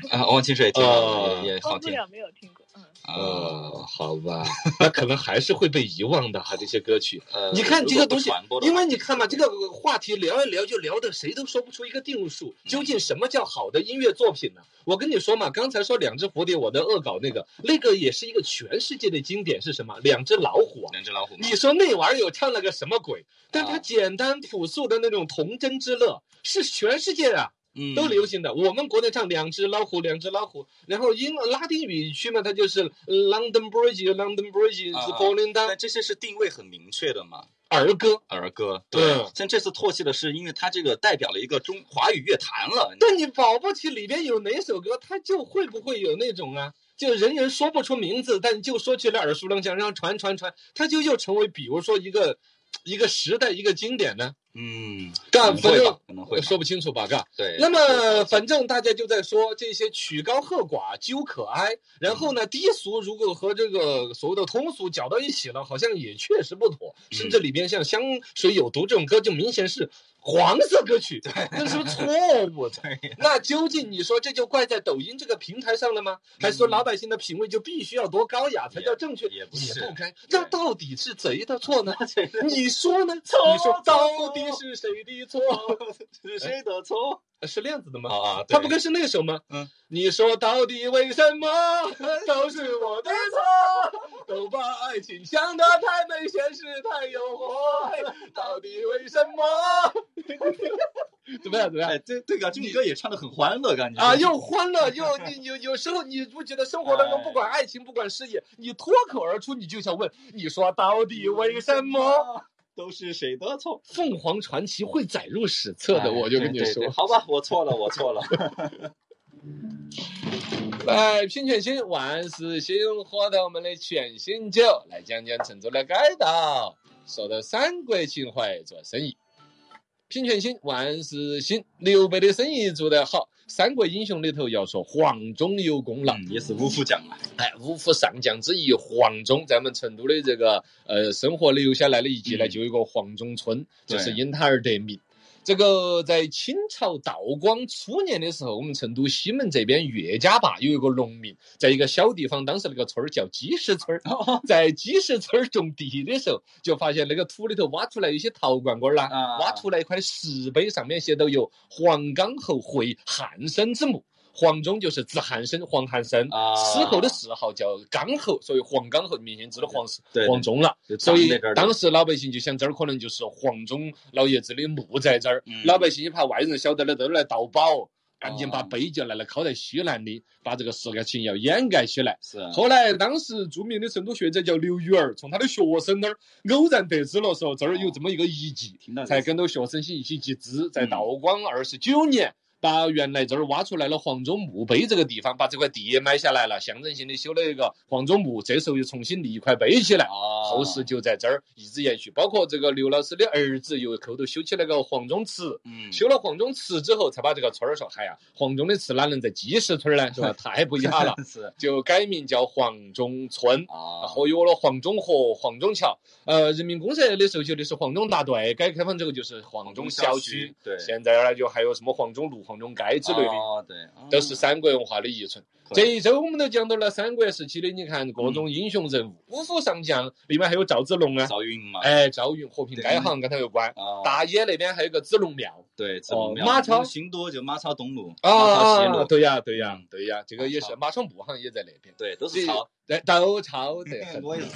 啊，忘情水听过，也好听。忘不了没有听过，嗯。呃，好吧，那可能还是会被遗忘的哈，这些歌曲。呃，你看这个东西，因为你看嘛，这个话题聊一聊就聊的谁都说不出一个定数，究竟什么叫好的音乐作品呢？我跟你说嘛，刚才说两只蝴蝶，我的恶搞那个，那个也是一个全世界的经典是什么？两只老虎。两只老虎。你说那玩意儿唱了个什么鬼？但它简单朴素的那种童真之乐，是全世界啊。都流行的，我们国内唱两只老虎，两只老虎，然后英拉丁语区嘛，它就是 London Bridge， London Bridge is falling down，但这些是定位很明确的嘛。儿歌，儿歌，对，嗯、像这次唾弃的是，因为它这个代表了一个中华语乐坛了。但你保不齐里边有哪首歌，它就会不会有那种啊？就人人说不出名字，但就说起了耳熟能详，然后传传传，它就又成为，比如说一个。一个时代一个经典呢，嗯，但反正可能会说不清楚吧，嘎。对。那么反正大家就在说这些曲高和寡、究可哀，然后呢，低俗如果和这个所谓的通俗搅到一起了，好像也确实不妥。甚至里边像《香水有毒》这种歌，就明显是黄色歌曲，那是错误的。那究竟你说这就怪在抖音这个平台上了吗？还是说老百姓的品味就必须要多高雅才叫正确？也不是，那到底是谁的错呢？你说呢？你说到底是谁的错？是谁的错？是这样子的吗？啊，他不跟是那首吗？嗯，你说到底为什么都是我的错？都把爱情想得太美，现实太诱惑，到底为什么？怎么样？怎么样？哎，对对，俊哥也唱得很欢乐，感觉啊，又欢乐又有有时候你不觉得生活当中不管爱情不管事业，你脱口而出你就想问，你说到底为什么都是谁的错？凤凰传奇会载入史册的，我就跟你说。哎、对对对，好吧，我错了，我错了。来，拼犬星玩死星，获得我们的犬星酒，来讲讲成都的街道，说到三国情怀做生意。拼犬星玩死星，刘备的生意做得好。三国英雄里头要说黄忠有功了，也是五虎将啊，哎，五虎上将之一黄忠，咱们成都的这个呃生活留下来了一集呢，就有一个黄忠村，嗯、就是因他而得名。这个在清朝道光初年的时候，我们成都西门这边岳家坝有一个农民，在一个小地方，当时那个村叫鸡市村，在鸡市村种地的时候，就发现那个土里头挖出来一些陶罐罐啦，挖出来一块石碑，上面写都有黄冈后会汉生之墓。黄忠就是字汉生，黄汉生死后的谥号叫冈后，所以黄冈后明显指的黄黄忠了。所以当时老百姓就想，这儿可能就是黄忠老爷子的墓在这儿。嗯、老百姓也怕外人晓得了，都来盗宝，赶紧把碑就来了拷在西南的，把这个事情要掩盖起来。是。后来当时著名的成都学者叫刘禹儿，从他的学生那儿偶然得知了说这儿有这么一个遗迹，哦、才跟着学生一起集资，在道光二十九年。嗯把原来这儿挖出来了黄忠墓碑这个地方，把这块地也买下来了，象征性的修了一个黄忠墓，这时候又重新立一块碑起来，哦、后世就在这儿一直延续。包括这个刘老师的儿子又后头修起了个黄忠祠，嗯、修了黄忠祠之后，才把这个村儿说，哎呀，黄忠的祠哪能在鸡市村呢？是吧？太不雅了，就改名叫黄忠村，哦、然后有了黄忠河、黄忠桥。呃，人民公社的时候修的是黄忠大队，改革开放之后就是黄忠小区。对，现在呢就还有什么黄忠路、黄忠街之类的，哦对哦、都是三国文化的遗存。这一周我们都讲到了三国时期的，你看各种英雄人物，五虎上将里面还有赵子龙啊，赵云嘛，哎，赵云和平街好像跟他有关。哦、大冶那边还有个子龙庙，对，子龙庙。马超新都就马超东路，啊、马超西路，对呀、啊，对呀、啊，对呀、啊，这个也是马超墓好像也在那边，对，都是曹。对，都超得很。我也是。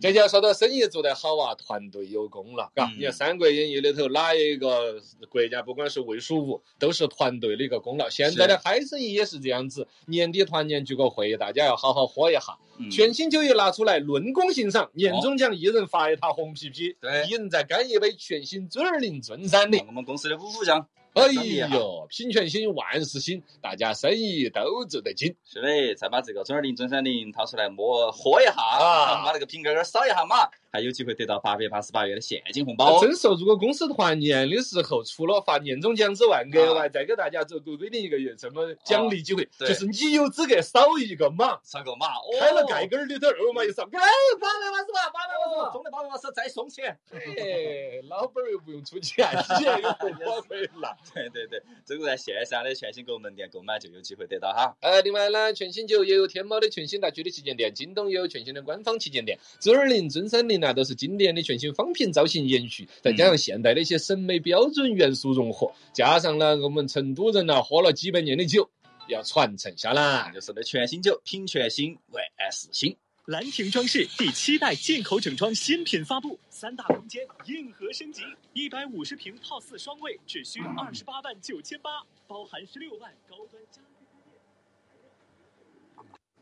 这就说到生意做得好啊，团队有功了，嘎、嗯。你看《三国演义》里头哪一个国家，不管是魏、蜀、吴，都是团队的一个功劳。现在的嗨生意也是这样子，年底团年聚个会，大家要好好喝一下。全新酒一拿出来，论功行赏，年终奖一人发一塔红皮皮，对，一人再干一杯全新樽儿零樽三零。我们公司的五虎将。哎呦，品全新，万事兴，大家生意都做得紧。是的，再把这个中二零、中三零掏出来摸喝一下啊，把那个瓶盖扫一下嘛，还有机会得到八百八十八元的现金红包。真说，如果公司团年的时候，除了发年终奖之外，额外再给大家做规定一个月什么奖励机会，啊、就是你有资格扫一个码，扫个码，哦、开了盖盖里头二维码一扫，哎，八百八十八，八百八十八，中了八百八十再送钱。哎，老板又不用出钱，你也有红包可以拿。对对对，这个在线上的全新购物门店购买就有机会得到哈。呃，另外呢，全新酒也有天猫的全新大区的旗舰店，京东也有全新的官方旗舰店。周二零、尊三零呢，都是经典的全新仿品造型延续，再加上现代的一些审美标准元素融合，加上呢我们成都人呢喝了几百年的酒，要传承下来，就是的全新酒，品全新，万事兴。兰亭装饰第七代进口整装新品发布，三大空间硬核升级，一百五十平套四双卫只需二十八万九千八，包含十六万高端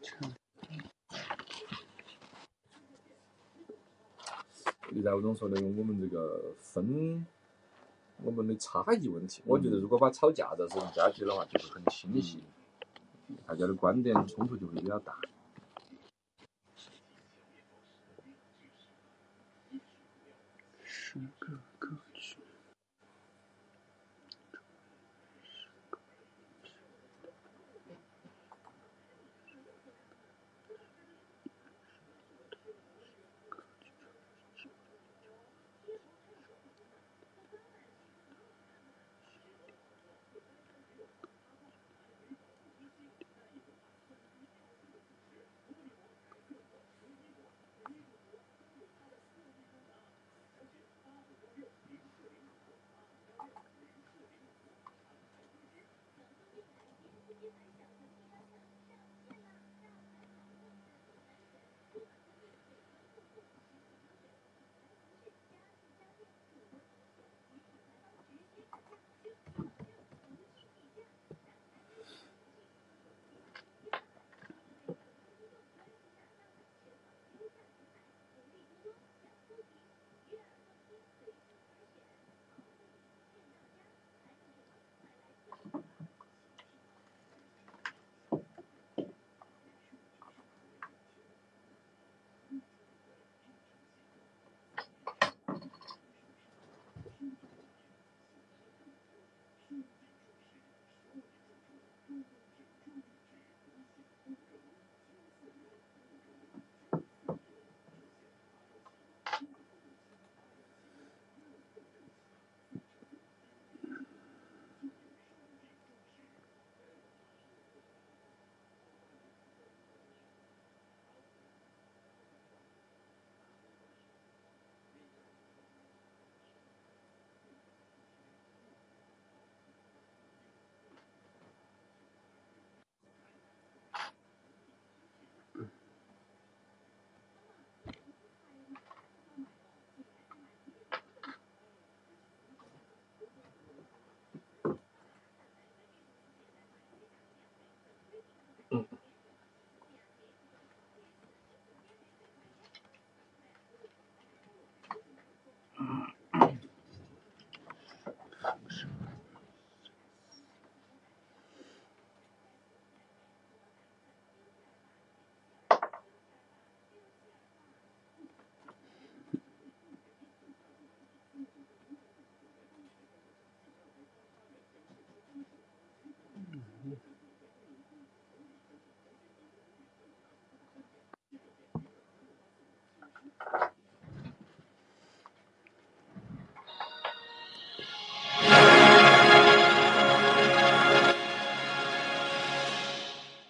家具。老总说的我们这个分，我们的差异问题，我觉得如果把吵架这事加起来的话，就是很清晰，大家的观点冲突就会比较大。十个歌曲，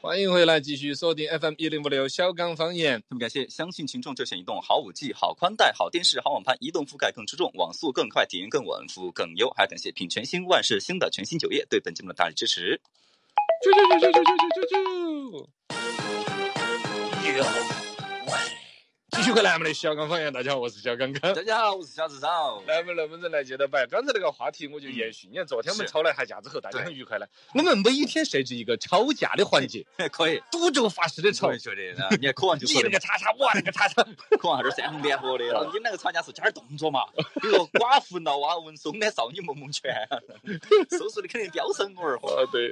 欢迎回来，继续锁定 F M 一零五六小刚方言。特别感谢相信群众就选移动，好 五 G， 好宽带，好电视，好网盘，移动覆盖更出众，网速更快，体验更稳，服务更优。还感谢品全新万事兴的全新酒业对本节目的大力支持。啾啾啾啾啾啾啾啾！继续跟咱们的小刚方言，大家好，我是小刚刚。大家好，我是小智超。咱们能不能来接着摆？刚才那个话题我就延续。嗯、你看昨天我们吵了一下架之后，大家很愉快了。我们每一天设置一个吵架的环节，可以赌咒发誓的吵。对对对，你看渴望就你那个叉叉，我那个叉叉，渴望还是三横联合的。你那个吵架是加点动作嘛？比如说寡妇闹啊，文松的少女萌萌拳，收拾的肯定飙升我二货。啊对，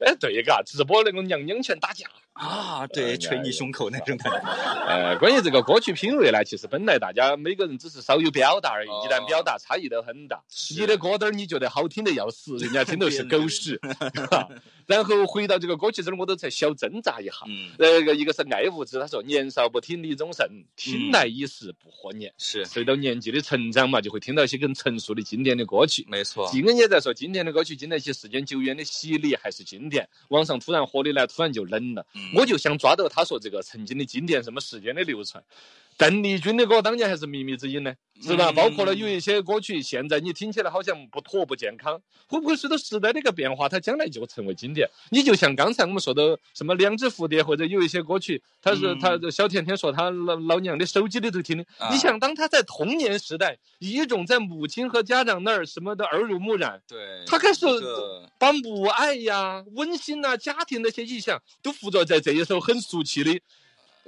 哎对嘎，直播那个娘娘拳打架啊，对，捶你胸口那种感觉。呃，关键。这个歌曲品味呢，其实本来大家每个人只是稍有表达而已，一旦表达差异都很大。你的歌单你觉得好听的要死，人家听都是狗屎。然后回到这个歌曲之后，我都才小挣扎一下。那个一个是爱无知，他说年少不听李宗盛，听来已是不惑年。是随着年纪的成长嘛，就会听到一些更成熟的经典的歌曲。没错，几个人也在说经典的歌曲，经典些时间久远的洗礼还是经典。网上突然火的来，突然就冷了。我就想抓到他说这个曾经的经典，什么时间的流传。邓丽君的歌当年还是秘密之音呢，是吧？包括了有一些歌曲，现在你听起来好像不妥不健康，会不会随着时代的一个变化，它将来就成为经典？你就像刚才我们说的什么两只蝴蝶，或者有一些歌曲，他是他小甜甜说他老老娘的手机里头听的。你想当他在童年时代，以一种在母亲和家长那儿什么的耳濡目染，对，他开始把母爱呀、温馨啊、家庭那些意象都附着在这一首很俗气的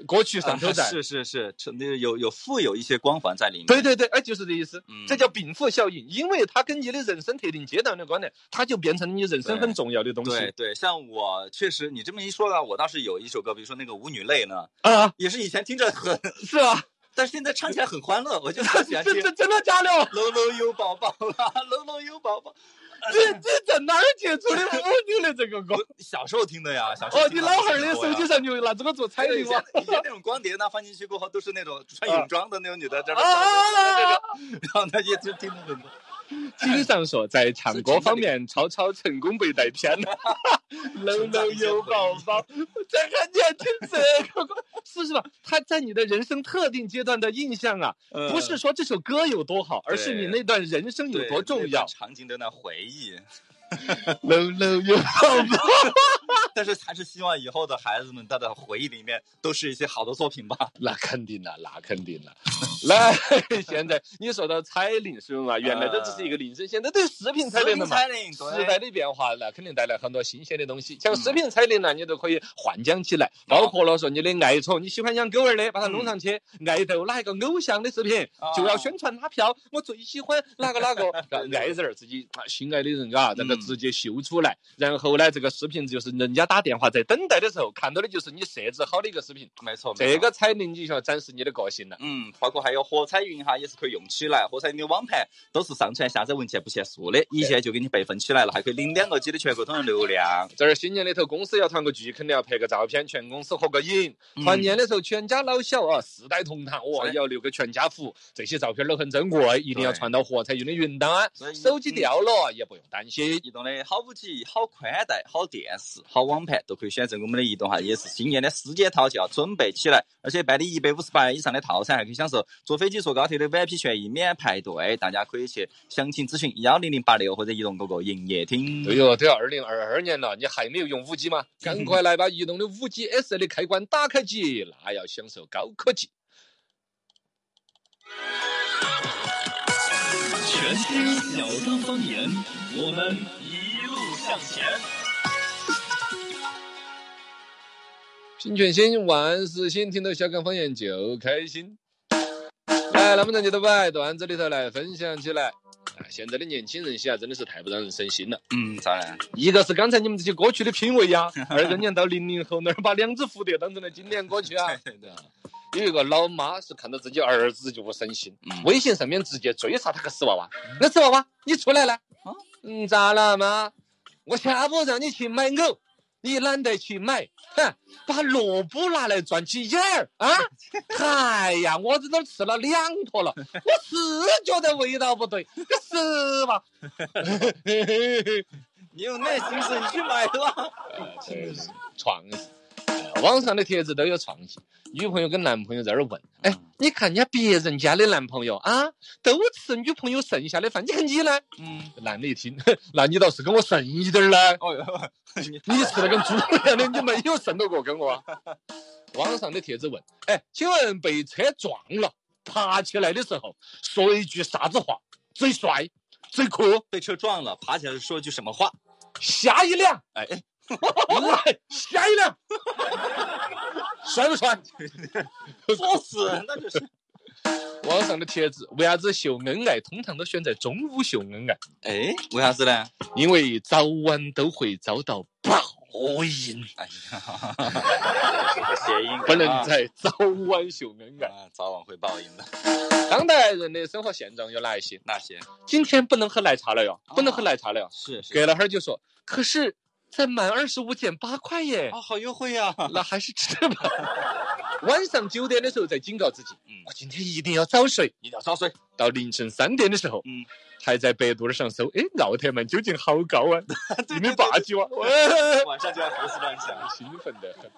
歌曲上头在、啊、是是是，有有富有一些光环在里面。对对对，哎，就是这意思。嗯、这叫禀赋效应，因为它跟你的人生特定阶段的关联，它就变成你人生很重要的东西。对 对, 对，像我确实，你这么一说呢，我倒是有一首歌，比如说那个《舞女泪》呢，啊，也是以前听着很是吧、啊。但是现在唱起来很欢乐，我就很喜欢听。这真的假的？喽喽有宝宝啦，喽喽有宝宝。这这在哪儿解出的？我听的这个歌，小时候听的呀，小时候。哦，你老汉儿的手机上就拿这个做彩铃吗？以前那种光碟呢，放进去过后都是那种穿泳装的那种女的，这边然后她就听那种歌。经常说在唱歌方面，曹操成功被带偏了。喽喽有宝宝，这个年轻这个是是吧？他在你的人生特定阶段的印象啊，不是说这首歌有多好，而是你那段人生有多重要。场景的那回忆。喽喽有宝宝，但是还是希望以后的孩子们，他的回忆里面都是一些好的作品吧。那肯定了，那肯定了。来，现在你说到彩铃是吧？原来这只是一个铃声，现在对食品彩铃了嘛？时代的变化了，肯定带来很多新鲜的东西。像食品彩铃呢，你都可以换将起来，包括了说你的爱宠，你喜欢养狗儿的，把它弄上去；爱豆哪一个偶像的视频，就要宣传拉票。我最喜欢哪个哪个，爱人儿自己心爱的人啊，在那。直接秀出来，然后呢，这个视频就是人家打电话在等待的时候看到的，就是你设置好的一个视频。没错，这个彩铃就要展示你的个性了。嗯，包括还有火彩云哈，也是可以用起来。火彩云的网盘都是上传下载文件不限速的，以前就给你备份起来了，还可以领两个 G 的全国通用流量。这儿新年里头，公司要团个聚，肯定要拍个照片，全公司合个影。团年的时候，全家老小啊，四代同堂，哇，要留个全家福。这些照片都很珍贵，一定要传到火彩云的云端。手机掉了也不用担心。移动的好五 G、好宽带、好电视、好网盘都可以选择我们的移动哈，也是今年的时间套就要准备起来，而且办理一百五十八元以上的套餐还可以享受坐飞机、坐高铁的 V I P 权益免排队，大家可以去详情咨询幺零零八六或者移动各个营业厅。对哟、哦，都要二零二二年了，你还没有用五 G 吗？赶快来把移动的五 G S 的开关打开起，那要享受高科技。全听小刚方言，我们一路向前。平全心，万事兴，听到小刚方言就开心。来，能不能接着摆段子里头来分享起来？啊，现在的年轻人些啊，真的是太不让人省心了。嗯，当然，一个是刚才你们这些歌曲的品味呀，二个年到零零后那儿把两只蝴蝶当成了经典歌曲啊。对的。有一个老妈是看到自己儿子就不省心，嗯、微信上面直接追杀他个死娃娃。那死娃娃，你出来了？啊、嗯，咋了妈？我下午让你去买藕，你懒得去买，哼，把萝卜拿来转起眼儿啊！哎呀，我这都吃了两坨了，我是觉得味道不对，这是吧？你有耐心是你去买的吧？创意。网上的帖子都有创意，女朋友跟男朋友在那问，哎，你看人家别人家的男朋友啊，都吃女朋友剩下的饭，你看你呢？嗯，男的一听，那你倒是跟我剩一点儿呢。哦，你吃的跟猪一样的，你没有剩到过跟我。网上的帖子问，哎，请问被车撞了，爬起来的时候说一句啥子话最帅最酷？被车撞了，爬起来说一句什么话？下一辆，哎哎，下一辆，帅不帅？作死，那就是。网上的帖子，为啥子秀恩爱通常都选在中午秀恩爱？哎，为啥子呢？因为早晚都会遭到报应。哎呀，这个谐音不能在早晚秀恩爱，啊、早晚会报应的。当代人的生活现状有哪一些？哪些？今天不能喝奶茶了哟，啊、不能喝奶茶了哟。是是。给了会儿就说，可是才满二十五减八块耶。啊、哦，好优惠呀、啊！那还是吃吧。晚上九点的时候再警告自己，嗯，我今天一定要早睡，一定要早睡。到凌晨三点的时候，嗯，还在百度上搜，哎，奥特曼究竟好高啊？一米八几哇！晚上就要胡思乱想，兴奋的很。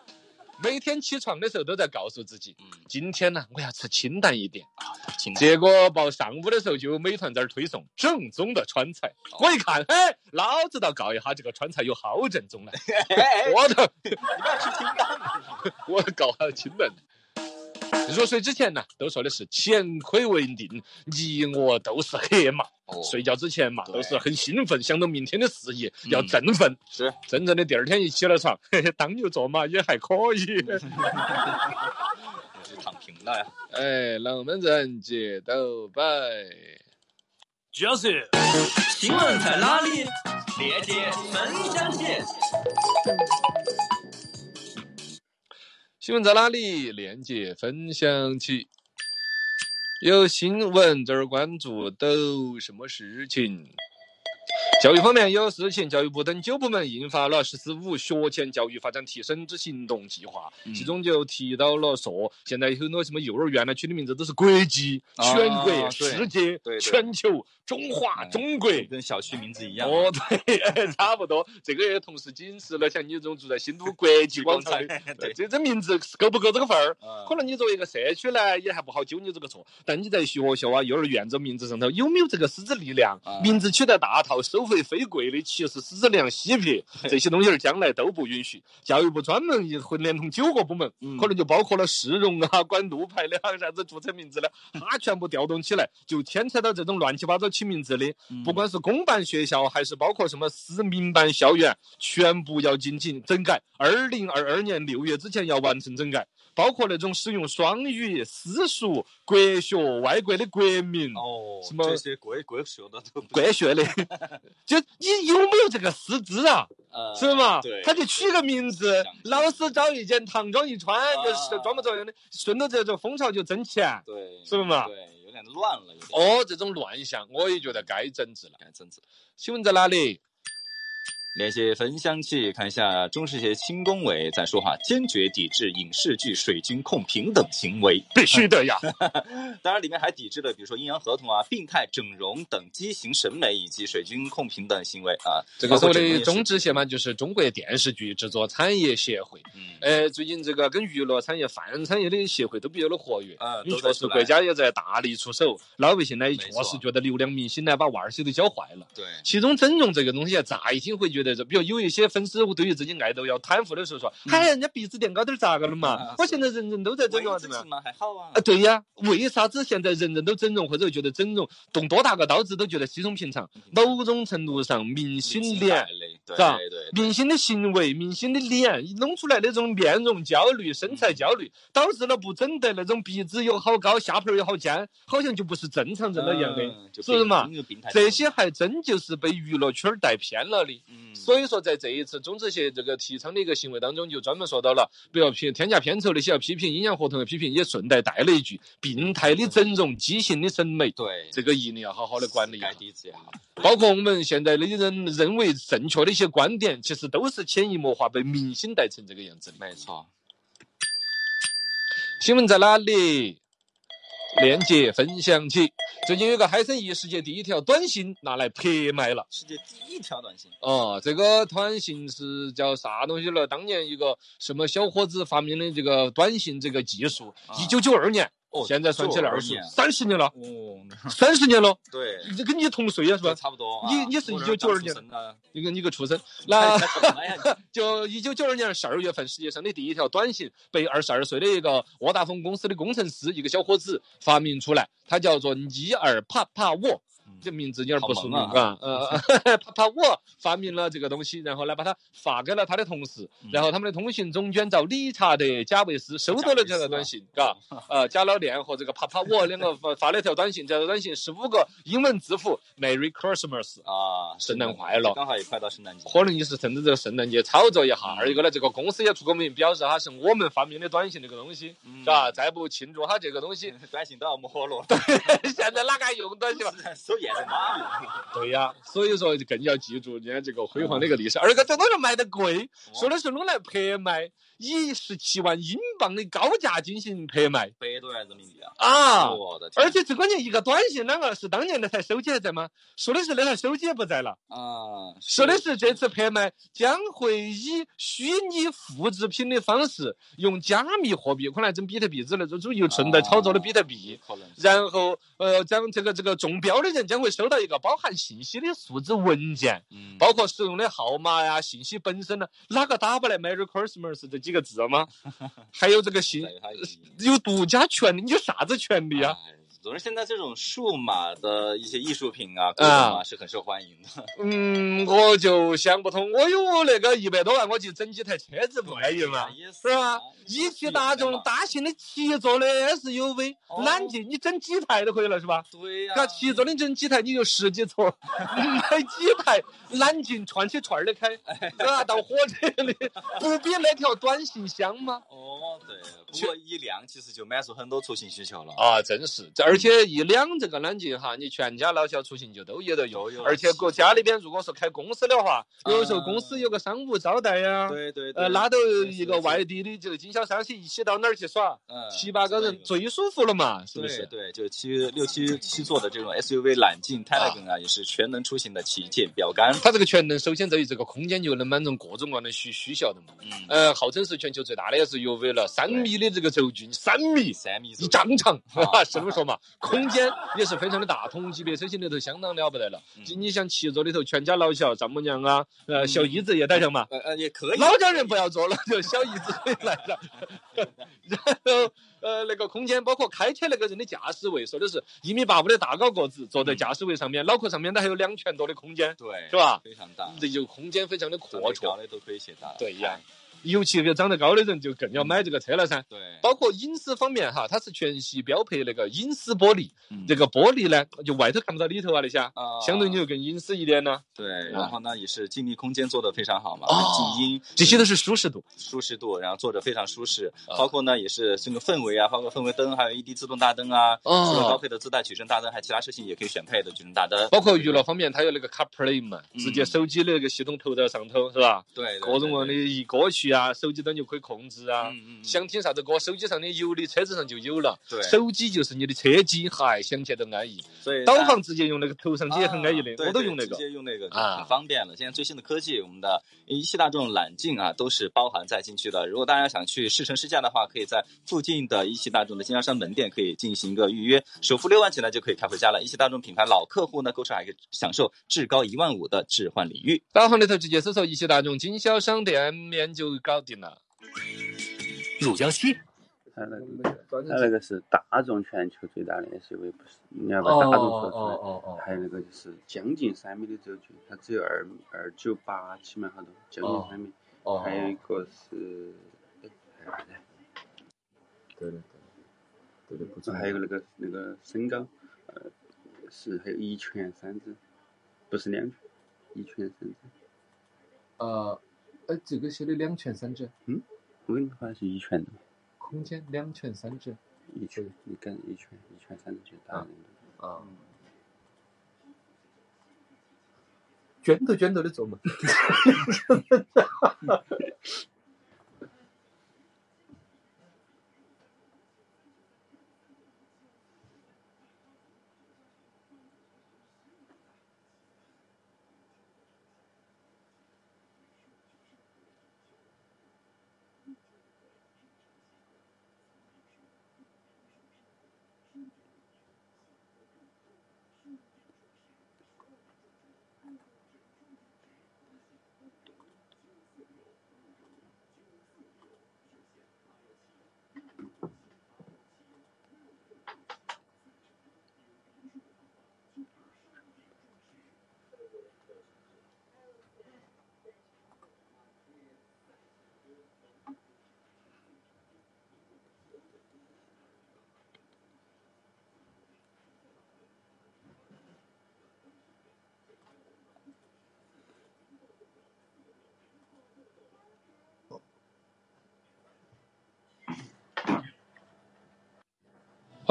每天起床的时候都在告诉自己，嗯，今天呢，我要吃清淡一点。啊，清淡。结果到上午的时候，就有美团在推送正宗的川菜，哦、我一看，嘿，老子倒搞一下这个川菜有好正宗了。我的，你不要吃清淡。我搞好清淡。入睡之前呢，都说的是乾坤为定，你我都是黑马。哦、睡觉之前嘛，都是很兴奋，想到明天的事业、嗯、要振奋。是，真正的第二天一起了床，嘿嘿，当牛做马也还可以。我是躺平了呀。哎，让我们人解斗拜。就是新闻在哪里？连接分享帖。新闻在哪里？连接分享器。有新闻这儿关注都什么事情？教育方面有事情，教育部等九部门印发了《十四五学前教育发展提升之行动计划》，其中就提到了说，现在有很多什么幼儿园呢，取的名字都是国际、啊、全国、世界、全球、中华、嗯、中国，跟小区名字一样。哦，对，哎、差不多。这个也同时警示了像你这种住在新都国际广场的，对，这这名字够不够这个份儿？嗯、可能你作为一个社区呢，也还不好纠你这个错，但你在学校啊、幼儿园这名字上头有没有这个师资力量？嗯、名字取得大套收费非贵的，其实师资量稀撇，这些东西将来都不允许。教育部专门也会连同九个部门，嗯、可能就包括了市容啊、管路牌的啥子注册名字的，它全部调动起来，就牵扯到这种乱七八糟起名字的，嗯、不管是公办学校还是包括什么私民办校园，全部要进行整改。二零二二年六月之前要完成整改。包括那种使用双语、私塾、国学、外国的国民，哦，什么这些国国学的都国学的，就你有没有这个师资啊？呃、是吗？对，他就取个名字，老师找一件唐装一穿，啊、就是装模作样的，顺着这种风潮就挣钱，对，是吗？对，有点乱了。哦，这种乱象，我也觉得该整治了，该整治。新闻在哪里？联系焚香器，看一下中视协新工委在说话，坚决抵制影视剧水军控平等行为，必须的呀。当然，里面还抵制了，比如说阴阳合同啊、病态整容等畸形审美，以及水军控平等行为啊。这个所谓的中视协嘛，就是中国电视剧制作产业协会。嗯。呃，最近这个跟娱乐产业、泛产业的协会都比较的活跃啊。你确实，国家也在大力出手，老百姓呢也确实觉得流量明星呢把娃儿些都教坏了。对。其中整容这个东西，乍一听会觉得。比如有一些粉丝对于自己爱豆要贪腐的时候说，嗨、嗯，人家鼻子垫高点咋个了嘛？啊、我现在人人都在整容，怎么样？还好啊。啊，对呀，为啥子现在人人都整容，或者觉得整容动多大个刀子都觉得稀松平常？某种程度上，明星脸，是吧？明星的行为、明星的脸弄出来那种面容焦虑、身材焦虑，导致了不整的那种鼻子又好高、下巴又好尖，好像就不是正常人那样的，嗯、是不是嘛？这些还真就是被娱乐圈带偏了的。嗯，所以说，在这一次中视协这个提倡的一个行为当中，就专门说到了，不要批天价片酬那些要批评阴阳合同的批评，也顺带带了一句病态的整容、畸形的审美。对，这个一定要好好的管理一下。包括我们现在的人认为正确的一些观点，其实都是潜移默化被明星带成这个样子的。没错。新闻在哪里？连接分享器。最近有个海参以世界第一条短信拿来拍卖了。世界第一条短信哦，这个短信是叫啥东西了？当年一个什么小伙子发明的这个短信这个技术，一九九二年。哦，现在算起来二十三十年了，哦，三十年了，对，你跟你同岁呀，是吧？差不多、啊，你你是一九九二年，你个你个出生，那就一九九二年十二月份，世界上的第一条短信被二十二岁的一个沃达丰公司的工程师一个小伙子发明出来，他叫做尼尔帕帕沃。这名字有点不熟啊，啊呃，他他我发明了这个东西，然后来把它发给了他的同事，然后他们的通信总监叫理查德·贾维斯，收到了这条短信，嘎、啊，呃，贾老练和这个啪啪我两个发了条短信，这条短信十五个英文字符 ，Merry Christmas 啊，圣诞快乐，刚好也快到圣诞节，可能也是趁着这个圣诞节炒作一下，二一个呢，这个公司也出个名，表示它是我们发明的短信这个东西，嗯、是吧？再不庆祝它这个东西，短信都要没落了，现在哪敢用短信嘛？对呀、啊，所以说更要记住人家这个辉煌的一个历史。而且这东西卖得贵，说的是弄来拍卖，以十七万英镑的高价进行拍卖，百多元人民币啊！啊，我的天！而且最关键一个短信，那个是当年那台手机还在吗？说的是那台手机不在了啊！说的是这次拍卖将会以虚拟复制品的方式，用加密货币，可能整比特币之类，就又存在炒作的比特币，啊、然后呃，将这个这个中标的人。将会收到一个包含信息的数字文件，嗯、包括使用的号码呀、啊、信息本身呢、啊，哪个打不来 Merry Christmas 这几个字吗？还有这个信有独家权利，你有啥子权利啊？哎总之，现在这种数码的一些艺术品啊，各种啊是很受欢迎的。嗯，我就想不通，我有那个一百多万，我去整几台车子不愿意嘛？是吧？一汽大众大型的七座的 S U V， 揽境你整几台都可以了，是吧？对呀、啊。那七座你整几台，你有十几座，买几台揽境串起串的开，是吧？到火车里不比那条短信香吗？哦，对。不过一辆其实就满足很多出行需求了啊，真是这。而且一辆这个揽境哈，你全家老小出行就都有的有。而且过家里边，如果说开公司的话，有时候公司有个商务招待呀，对对，呃，拉到一个外地的这个经销商去一起到那儿去耍，嗯，七八个人最舒服了嘛，是不是？对，就七六七七座的这种 S U V 揽境 Taycan 啊，也是全能出行的旗舰标杆。它这个全能，首先在于这个空间就能满足各种各样的需需求的嘛。嗯。呃，号称是全球最大的 S U V 了，三米的这个轴距，三米，三米一丈长，什么说嘛？空间也是非常的大，同级别车型里头相当了不得了。你想七座里头，全家老小、丈母娘啊，呃，小姨子也带上嘛，呃呃也可以。老丈人不要坐了，就小姨子来了。然后呃，那个空间包括开车那个人的驾驶位，说的是一米八五的大高个子坐在驾驶位上面，脑壳上面它还有两拳多的空间，对，是吧？非常大，这就空间非常的阔绰。高的都可以写大。对呀。尤其这长得高的人就更要买这个车了噻。对，包括隐私方面哈，它是全系标配那个隐私玻璃，嗯、这个玻璃呢就外头看不到里头啊那些，啊、相对就更隐私一点呢。对，嗯、然后呢也是静谧空间做得非常好嘛，静音、哦，这些都是舒适度，舒适度，然后坐着非常舒适。哦、包括呢也是这个氛围啊，包括氛围灯，还有 E D 自动大灯啊，哦、除了高配的自带矩阵大灯，还有其他车型也可以选配的矩阵大灯。包括娱乐方面，它有那个 CarPlay 嘛，嗯、直接手机那个系统投到上头是吧？对，各种各样的一歌曲。啊，手机端就可以控制啊，嗯嗯、想听啥子歌，手机上的有的车子上就有了。对，手机就是你的车机，嗨，想起来都安逸。所以导航直接用那个头上去也很安逸的，啊、我都用那个，直接用那个就很方便了。啊、现在最新的科技，我们的一汽大众揽境啊都是包含在进去的。如果大家想去试乘试驾的话，可以在附近的一汽大众的经销商门店可以进行一个预约，首付六万起呢就可以开回家了。一汽大众品牌老客户呢，购车还可以享受至高一万五的置换礼遇。导航里头直接搜索一汽大众经销商店面就。搞定了。乳胶漆，它那个，它那个是大众全球最大的 S U V， 不是？你要把大众说出来，哦哦哦、还有那个就是将近三米的轴距，它只有二二九八七嘛，好多，将近三米。哦、还有一个是，哎、哦，对对对对对，还有那个那个身高，呃，是还有一拳三指，不是两拳，一拳三指。呃。呃，这个写的两拳三指。嗯，我跟你说是一拳的。空间两拳三指。一拳，你跟一拳一拳三指就打了。啊。卷头卷头的走嘛。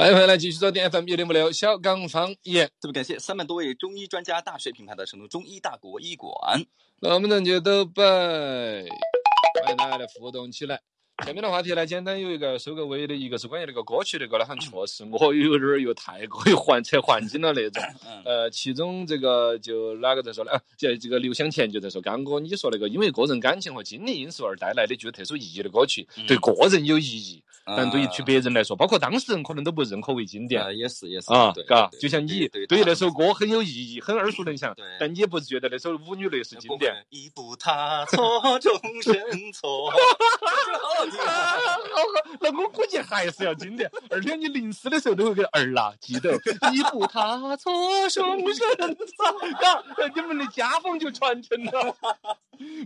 欢迎回来继续收听 F M 一零五六小岗房夜，特别感谢三万多位中医专家大学品牌的成都中医大国医馆，能不能就都拜，欢迎大家来互动起来。前面的话题呢，简单有一个收个尾的，一个是关于那个歌曲的歌呢，很确实我有点又太过于换车换境了那种。呃，其中这个就哪个在说呢？啊，这这个刘湘田就在说，刚哥你说那个因为个人感情和经历因素而带来的具有特殊意义的歌曲，对个人有意义，但对于去别人来说，包括当事人可能都不认可为经典。也是也是啊，嘎，就像你对那首歌很有意义，很耳熟能详，但你也不觉得那首舞女泪是经典。一步踏错，终身错。啊，那我估计还是要经典，而且你临死的时候都会给儿啦激动，一步踏错终身错，你们的家风就传承了。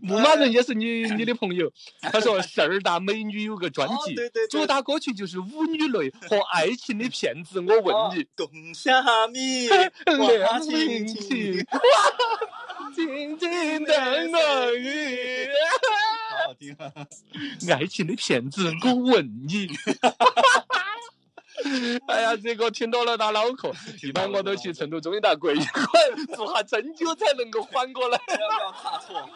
牧马人也是你你的朋友，他说十二大美女有个专辑，主打歌曲就是舞女泪和爱情的骗子。我问你，冬夏蜜两情情，静静等落雨。好听啊！爱情的骗子，我问你。哎呀，这个听到了打脑壳，一般我都去成都中医大国医馆做下针灸才能够缓过来。不要踏错，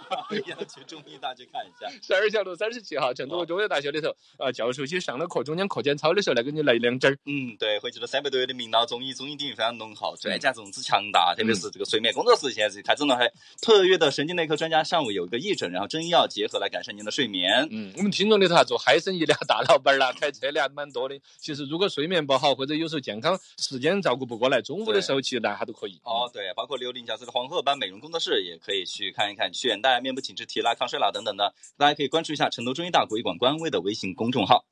要去中医大去看一下。十二小路三十七号，成都中医大学里头，啊，教授去上了课，中间课间操的时候来给你来两针儿。嗯，对，汇聚了三百多位的名老中医，中医底蕴非常浓厚，专家种子强大，特别是这个睡眠工作室，现在它真的还特约的神经内科专家上午有一个义诊，然后中医药结合来改善您的睡眠。嗯，我们听众里头啊，做海参医的大老板啦，开车的蛮多的。其实如果睡眠面不好，或者有时候健康时间照顾不过来，中午的时候其实大家都可以。哦，对，包括刘林教授的黄褐斑美容工作室也可以去看一看，去眼袋、面部紧致、提拉、抗衰老等等的，大家可以关注一下成都中医大国医馆官微的微信公众号。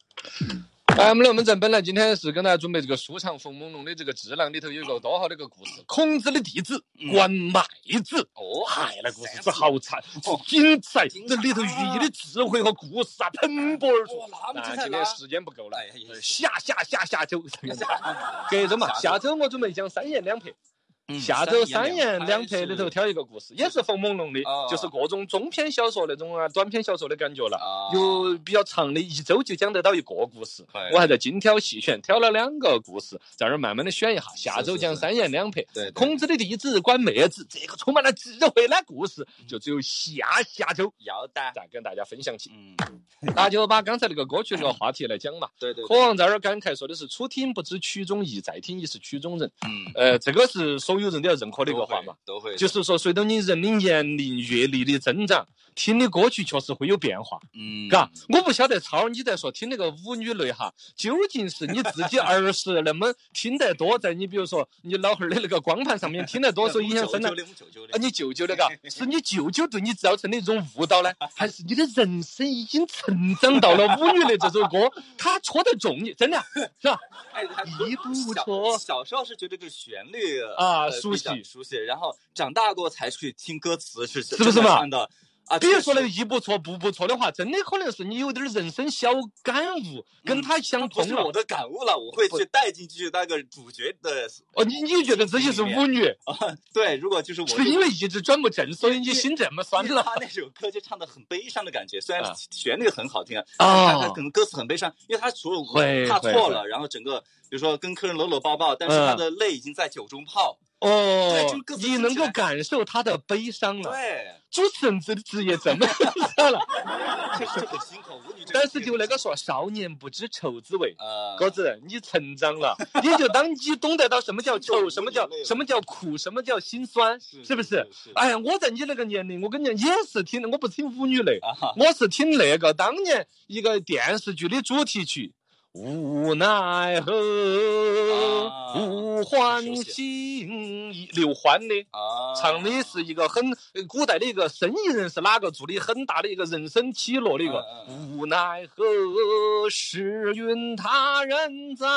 我们龙门阵本来今天是跟大家准备这个舒畅冯梦龙的这个智囊里头有一个多好的一个故事，孔子的弟子管麦子，哦，哎，那故事是好惨，精彩，这里头寓意的智慧和故事啊，喷薄而出。那今天时间不够了，下下下下周，隔着嘛，下周我准备讲三言两拍。下周三言两拍里头挑一个故事，也是冯梦龙的，就是各种中篇小说那种啊、短篇小说的感觉了。有比较长的，一周就讲得到一个故事。我还在精挑细选，挑了两个故事，在这慢慢的选一下。下周讲三言两拍。孔子的弟子管麦子，这个充满了智慧的故事，就只有下下周要再跟大家分享起。大家就把刚才那个歌曲这个话题来讲嘛。对对。渴望在这感慨说的是：初听不知曲中意，再听已是曲中人。嗯。呃，这个是说。有人都要认可的一个话嘛，都会，就是说，随着你人的年龄、阅历的增长，听的歌曲确实会有变化，嗯，嘎，我不晓得超你在说听那个舞女泪哈，究竟是你自己儿时那么听得多，在你比如说你老汉儿的那个光盘上面听得多，所以影响深了。啊，你舅舅那个，是你舅舅对你造成的一种误导呢，还是你的人生已经成长到了舞女泪这首歌，他戳得中你，真的是吧？哎，一不错。小时候是觉得这个旋律啊。熟悉熟悉，然后长大过才去听歌词，是是不是嘛？啊，别说了一不错不不错的话，真的可能是你有点人生小感悟，跟他相同了。嗯、不是我的感悟了，我会去带进去那个主角的。哦，你你觉得自己是舞女啊？对，如果就是我是因为一直转不正，所以你心怎么酸了？他那首歌就唱的很悲伤的感觉，虽然旋律很好听啊，啊但可能歌词很悲伤，因为他除了怕错了，然后整个比如说跟客人搂搂抱抱，但是他的泪已经在酒中泡。嗯哦，你能够感受他的悲伤了。对，主持人这职业怎么样了？确实很辛苦，但是就那个说少年不知愁滋味，鸽子，你成长了，也就当你懂得到什么叫愁，什么叫什么叫苦，什么叫心酸，是不是？哎呀，我在你那个年龄，我跟你讲，也是听，我不听舞女泪，我是听那个当年一个电视剧的主题曲。无奈何，物换星移。刘欢的啊，唱的是一个很古代的一个生意人，是哪个做的很大的一个人生起落的一个。无奈何，时运他人在。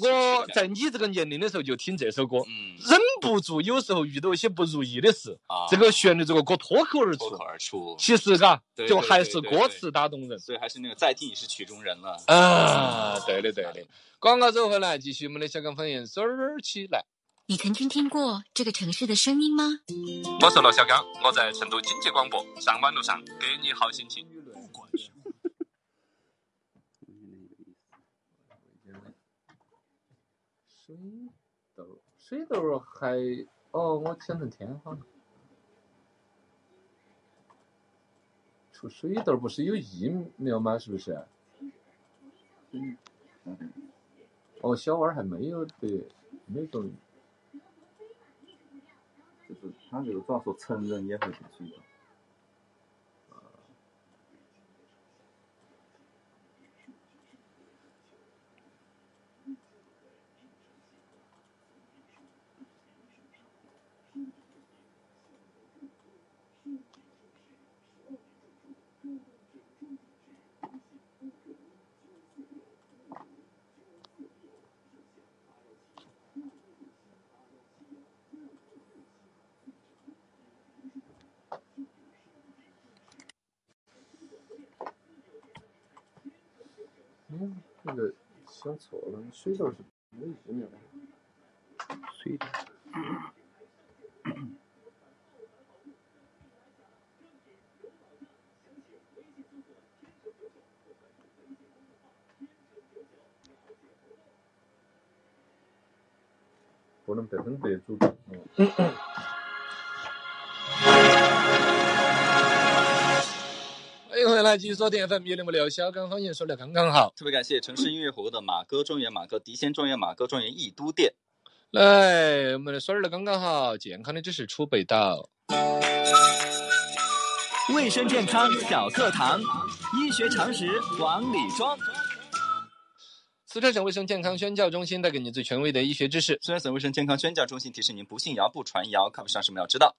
我在你这个年龄的时候就听这首歌，忍不住有时候遇到一些不如意的事，这个旋律这个歌脱口而出。脱口而出。其实嘎，就还是歌词打动人。所以还是那个再听也是曲中人了。啊，对的对的。广告走回来，继续我们的小岗方言收起来。你曾经听过这个城市的声音吗？我是罗小刚，我在成都经济广播上班路上，给你好心情。水豆，水豆还哦，我前阵天放的。出水豆不是有疫苗吗？是不是？嗯。哦，小娃还没有对，没懂。就是他这个照说成人也会吃水豆。 那个想错了，水豆是没有没有。水豆。不能百分百做到。嗯。来继续收听 F M 一零五六，小刚方言说的刚刚好。特别感谢城市音乐活的马哥庄园、马哥迪仙庄园、马哥庄园逸都店。来，我们的说的刚刚好，健康的知识出北道。卫生健康小课堂，医学常识往里装。四川省卫生健康宣教中心带给你最权威的医学知识。四川省卫生健康宣教中心提示您：不信谣，不传谣，看不上什么要知道。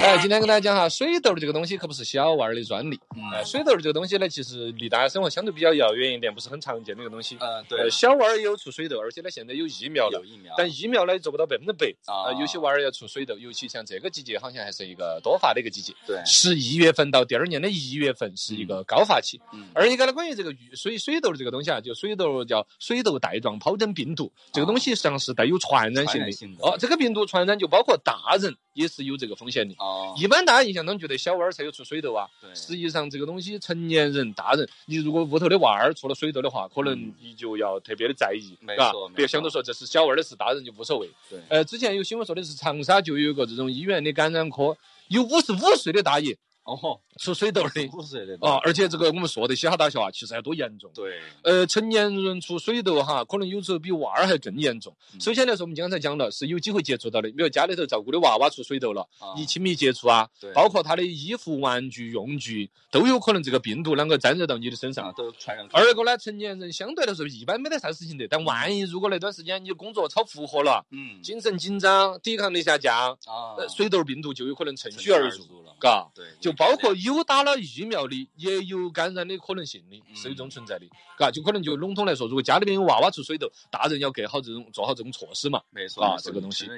哎，今天跟大家讲哈，水豆这个东西可不是小娃儿的专利。嗯、呃，水豆这个东西呢，其实离大家生活相对比较遥远一点，不是很常见的一个东西。嗯、呃，对。呃、小娃儿也有出水豆，而且呢，现在有疫苗了。有疫苗。但疫苗呢，做不到百分之百。啊、呃。有些娃儿要出水豆，尤其像这个季节，好像还是一个多发的一个季节。对。十一月份到第二年的一月份是一个高发期。嗯。而一个呢，关于这个水水豆这个东西啊，就水豆叫水豆带状疱疹病毒，这个东西实际上是带有传染性的。性的哦，这个病毒传染就包括大人也是有这个风险的。 哦， oh. 一般大家印象中觉得小娃儿才有出水痘啊，实际上这个东西成年人、大人，你如果屋头的娃儿出了水痘的话，可能你就要特别的在意，是吧？别想着说这是小娃儿的事，大人就无所谓。对，呃，之前有新闻说的是长沙就有一个这种医院的感染科，有五十五岁的大爷。 哦，出水痘的，出水的啊！而且这个我们说的嘻哈大笑啊，其实还多严重。对，呃，成年人出水痘哈，可能有时候比娃儿还更严重。嗯、首先来说，我们刚才讲了，是有机会接触到的，比如家里头照顾的娃娃出水痘了，啊、你亲密接触啊，包括他的衣服、玩具、用具，都有可能这个病毒能够沾染到你的身上，啊、都传染。而那个呢，成年人相对来说一般没得啥事情的，但万一如果那段时间你工作超负荷了，嗯，精神紧张，抵抗力下降啊，呃、水痘病毒就有可能趁虚而入了，嘎，对，就。 包括有打了疫苗的，也有感染的可能性的，是一种存在的，嘎、嗯，就可能就笼统来说，如果家里面有娃娃出水痘，大人要给好这种做好这种措施嘛，没错啊，这个东西。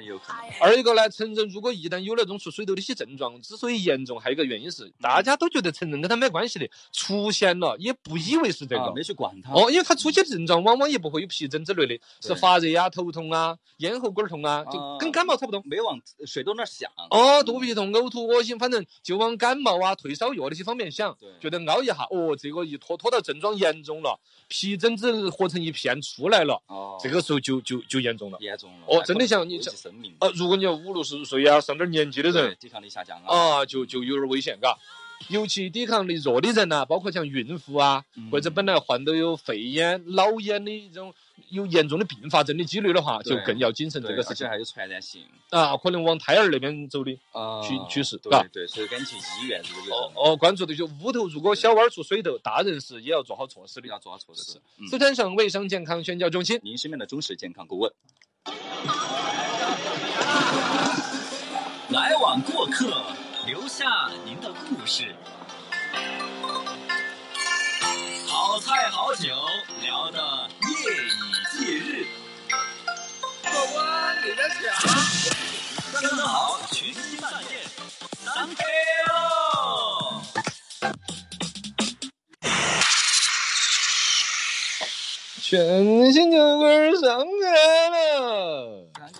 二一个呢，成人如果一旦有那种出水痘的些症状，之所以严重，还有一个原因是大家都觉得成人跟他没关系的，出现了也不以为是这个，啊、没去管他。哦，因为他出现症状往往也不会有皮疹之类的，是发热呀、啊、头痛啊、咽喉管痛啊，就跟感冒差不多，啊、没往水痘那想。哦，肚皮痛、呕吐、恶心，反正就往感冒。 感冒啊、退烧药那些方面想，觉得熬一下，哦，这个一拖拖到症状严重了，皮疹子合成一片出来了，哦，这个时候就就就严重了，严重了，哦，真的像你像啊，如果你要五六十岁啊，上点年纪的人，抵抗力下降啊，啊，就就有点危险，嘎。 尤其抵抗力弱的人呐、啊，包括像孕妇啊，嗯、或者本来患都有肺炎、脑炎的一种有严重的并发症的几率的话，就更要谨慎这个事情。而且还有传染性啊，可能往胎儿那边走的趋趋势，对对，所以赶紧去医院这个哦哦，关注的就屋头，如果小娃儿出水痘，大人是也要做好措施的，要做好措施。四川省卫生健康宣教中心，您身边的忠实健康顾问。来往过客。 留下您的故事，好菜好酒聊得夜以继日。我往里面想，刚刚好群星饭店，咱开喽！全新酒馆上开了。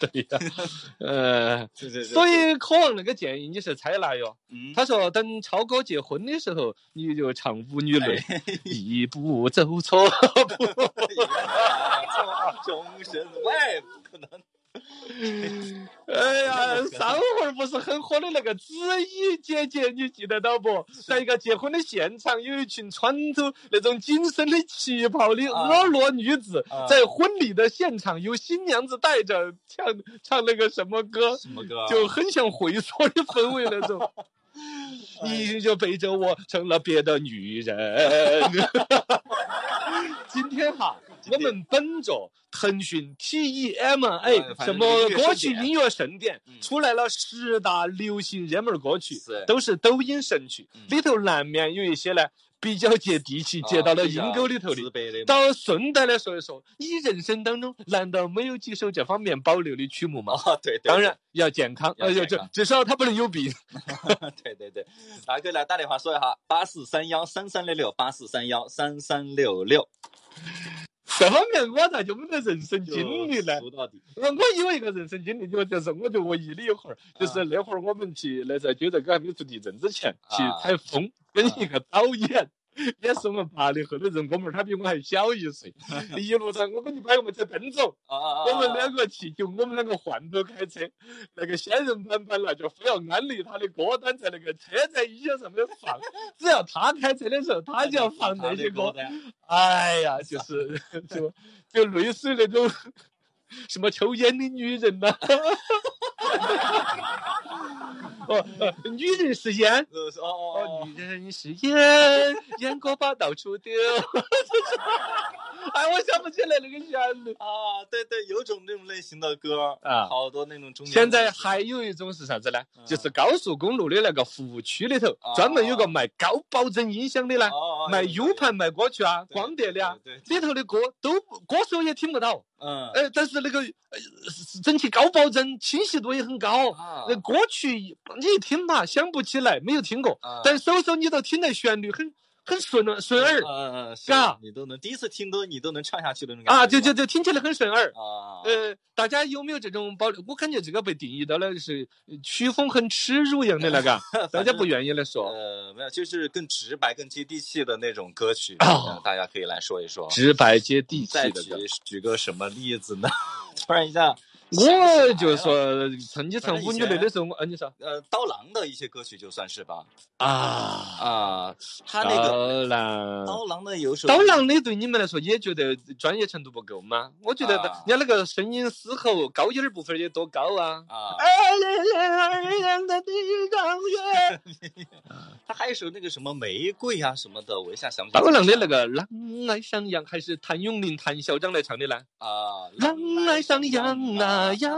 对呀、啊，呃，对对对，所以渴望那个建议你是采纳哟。嗯，他说等超哥结婚的时候，你就唱《舞女泪》，一步走错步，终身外不可能。哎呀，上回不是很火的那个紫衣姐姐，你记得到不？在一个结婚的现场，有一群穿着那种紧身的旗袍的婀娜女子、啊啊，在婚礼的现场，有新娘子带着唱唱那个什么歌，什么歌、啊，就很像会所的氛围那种。你就背着我成了别的女人。今天哈。我们奔着腾讯 T E M A 什么歌曲音乐盛典、嗯、出来了十大流行热门歌曲，都是抖音神曲、嗯、里头难免有一些呢比较接地气，接到了阴沟里头的、啊、到顺带来说一说，你人生当中难道没有几首这方面保留的曲目吗、啊、对, 对, 对，当然要健康，要健康、呃、至少它不能有病对对对，大哥来打电话说一下八四三一三三六六 八四三一三三六六，这方面我咋就没得人生经历呢？我有一个人生经历，就就是我就我一了一会儿，就是那会儿我们去那在九寨沟还没有做地震之前去采风，跟一个导演，也是我们八零后的人，哥们儿他比我还小一岁，一路上我跟你把我们车奔走，我们两个去就我们两个换头开车，那个仙人板板呢就非要安利他的歌单在那个车载音响上面放，只要他开车的时候他就要放那些歌，哎呀就是就就类似那种什么抽烟的女人呢、啊哦呃、女人是烟、哦哦、女人是烟烟锅巴到处丢哎，我想不起来那个旋律啊！对对，有种那种类型的歌啊，好多那种中年。现在还有一种是啥子呢？啊、就是高速公路的那个服务区里头，啊、专门有个卖高保真音响的呢，啊、卖 U 盘、卖歌曲啊、光碟的啊，里头的歌都歌手也听不到。嗯，哎，但是那个整体高保真，清晰度也很高。啊，那歌曲你一听吧，想不起来，没有听过，啊、但搜搜你都听的旋律很。很顺耳，顺耳，嗯嗯，是啊，你都能第一次听都你都能唱下去的那种感觉啊，就就就听起来很顺耳啊。呃，大家有没有这种保留？我感觉这个被定义到了是曲风很吃入样的那个，大家不愿意来说。呃，没有，就是更直白、更接地气的那种歌曲，哦、大家可以来说一说。直白接地气的歌。再举举个什么例子呢？突然一下。我就说曾经唱舞女泪的时候，我、啊、你说呃刀郎的一些歌曲就算是吧啊啊，他那个刀郎刀郎的有首刀郎的对你们来说也觉得专业程度不够吗？我觉得人家、啊、那个声音嘶吼高音的部分也多高啊啊！他还有首那个什么玫瑰啊什么的，我一下想不起来。刀郎的那个狼爱上羊还是谭咏麟谭校长来唱的呢啊，狼爱上羊啊。哎呀，